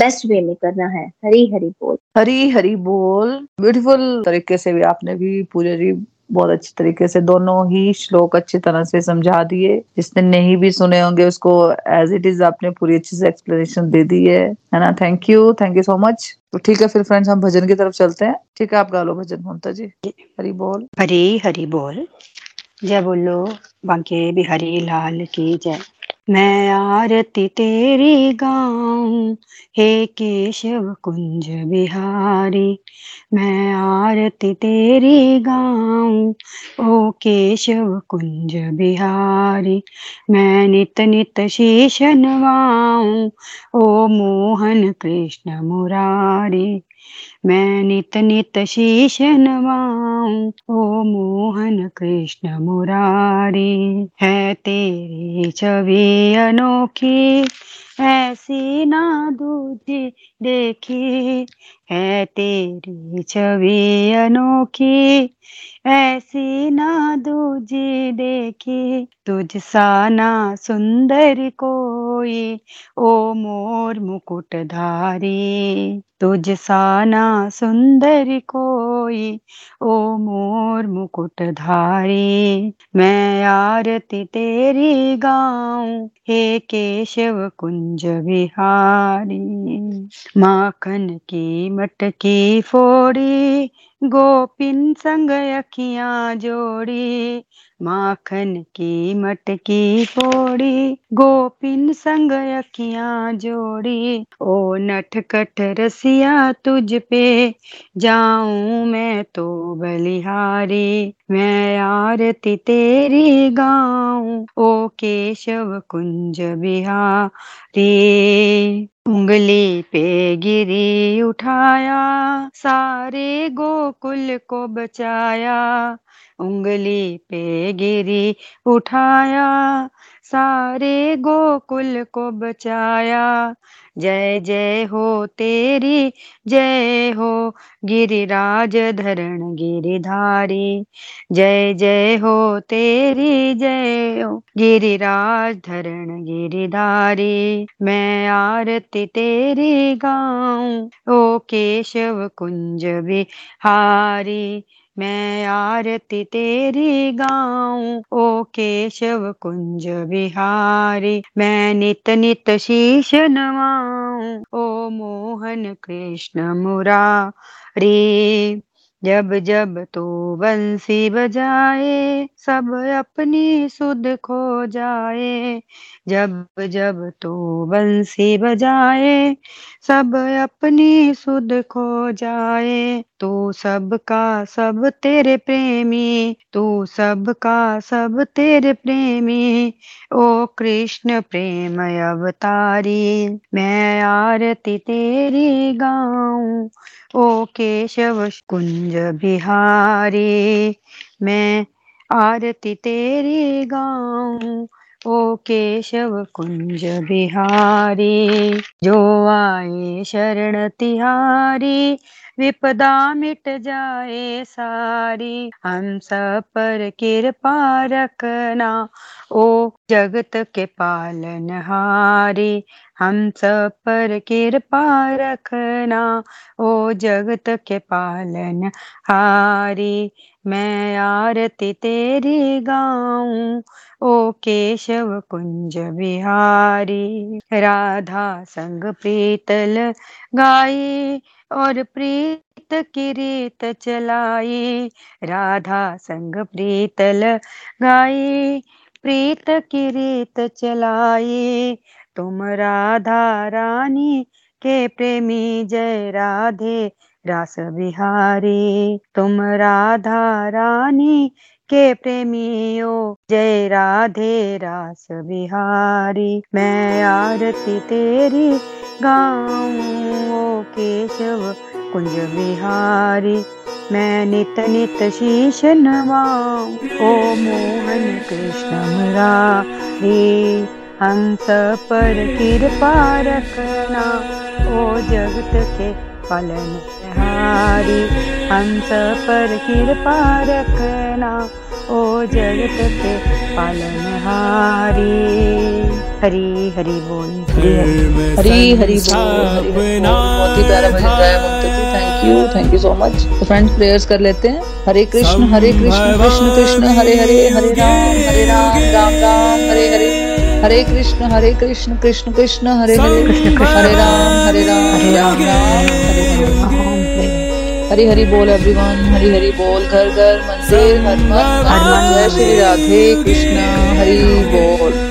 बेस्ट वे में करना है। हरी हरी बोल, हरी हरी बोल। ब्यूटीफुल तरीके से भी आपने भी पूरे बहुत अच्छे तरीके से दोनों ही श्लोक अच्छी तरह से समझा दिए। जिसने नहीं भी सुने होंगे उसको एज इट इज आपने पूरी अच्छी से एक्सप्लेनेशन दे दी है है ना। Thank you, thank you so much. तो ठीक है फिर फ्रेंड्स, हम भजन की तरफ चलते हैं। ठीक है, आप गा लो भजन ममता जी। हरी बोल, हरी हरी बोल। जय बोलो बांके बिहारी लाल की जय। मैं आरती तेरी गाऊं हे केशव कुंज बिहारी, मैं आरती तेरी गाऊं ओ केशव कुंज बिहारी। मैं नित नित शीश नवाऊं ओ मोहन कृष्ण मुरारी, मैं नित नित शीश नवाऊं ओ मोहन कृष्ण मुरारी। है तेरी छवि अनोखी ऐसी ना दूजी देखी, है तेरी छवि अनोखी ऐसी ना दूजी देखी। तुझ सा ना सुंदर कोई ओ मोर मुकुटधारी, तुझ सा ना सुंदर कोई ओ मोर मुकुटधारी। मैं आरती तेरी गाऊं हे केशव कुंज बिहारी। माखन की मटकी फोड़ी गोपिन संग अखियां जोड़ी, माखन की मटकी फोड़ी गोपिन संग अखियां जोड़ी। ओ नटखट रसिया तुझ पे जाऊं मैं तो बलिहारी, मैं आरती तेरी गाऊं ओ केशव कुंज बिहारी। उंगली पे गिरी उठाया सारे गोकुल को बचाया, उंगली पे गिरी उठाया, सारे गोकुल को बचाया। जय जय हो तेरी जय हो गिरिराज धरण गिरिधारी, जय जय हो तेरी जय हो गिरिराज धरण गिरिधारी। मैं आरती तेरी गाऊं ओ केशव कुंज बिहारी, मैं आरती तेरी गाऊं ओ केशव कुंज बिहारी। मैं नित नित शीश नवाऊं ओ मोहन कृष्ण मुरारी। जब जब तू बंसी बजाए सब अपनी सुध खो जाए, जब जब तू बंसी बजाए सब अपनी सुध खो जाए। तू सबका सब तेरे प्रेमी, तू सबका सब तेरे प्रेमी, ओ कृष्ण प्रेम अवतारी। मैं आरती तेरी गाऊं ओ केशव कुंज बिहारी, मैं आरती तेरी गाऊं ओ केशव कुंज बिहारी। जो आए शरण तिहारी विपदा मिट जाए सारी, हम सब पर कृपा रखना ओ जगत के पालनहारी। हम सब पर कृपा रखना ओ जगत के पालन हारी। मैं आरती तेरी गाऊं ओ केशव कुंज बिहारी। राधा संग प्रीतल गाई और प्रीत की रीत चलाई, राधा संग प्रीतल गाई प्रीत की रीत चलाई। तुम राधा रानी के प्रेमी जय राधे रास बिहारी, तुम राधा रानी के प्रेमियो जय राधे रास बिहारी। मैं आरती तेरी गाऊं ओ केशव कुंज बिहारी, मैं नित नित शीश नवाऊं ओ मोहन कृष्ण मुरारी। हम सब पर कृपा रखना ओ जगत के पालनहारी, हम सब पर कृपा रखना ओ जगत के पालनहारी। हरी हरी बोल, हरी हरी बोल। बहुत ही प्यारा भजन गाया बोलते थे। Thank you thank you so much. तो फ्रेंड्स प्रेयर्स कर लेते हैं। हरे कृष्ण हरे कृष्ण कृष्ण कृष्ण हरे हरे, हरे राम हरे राम राम राम हरे हरे। हरे कृष्ण हरे कृष्ण कृष्ण कृष्ण हरे हरे, हरे राम हरे राम हरे राम राम हरे हरे। हरी हरी बोल एवरीवन, हरी हरी बोल। घर घर मंदिर हर मन, जय श्री राधे कृष्ण हरी बोल।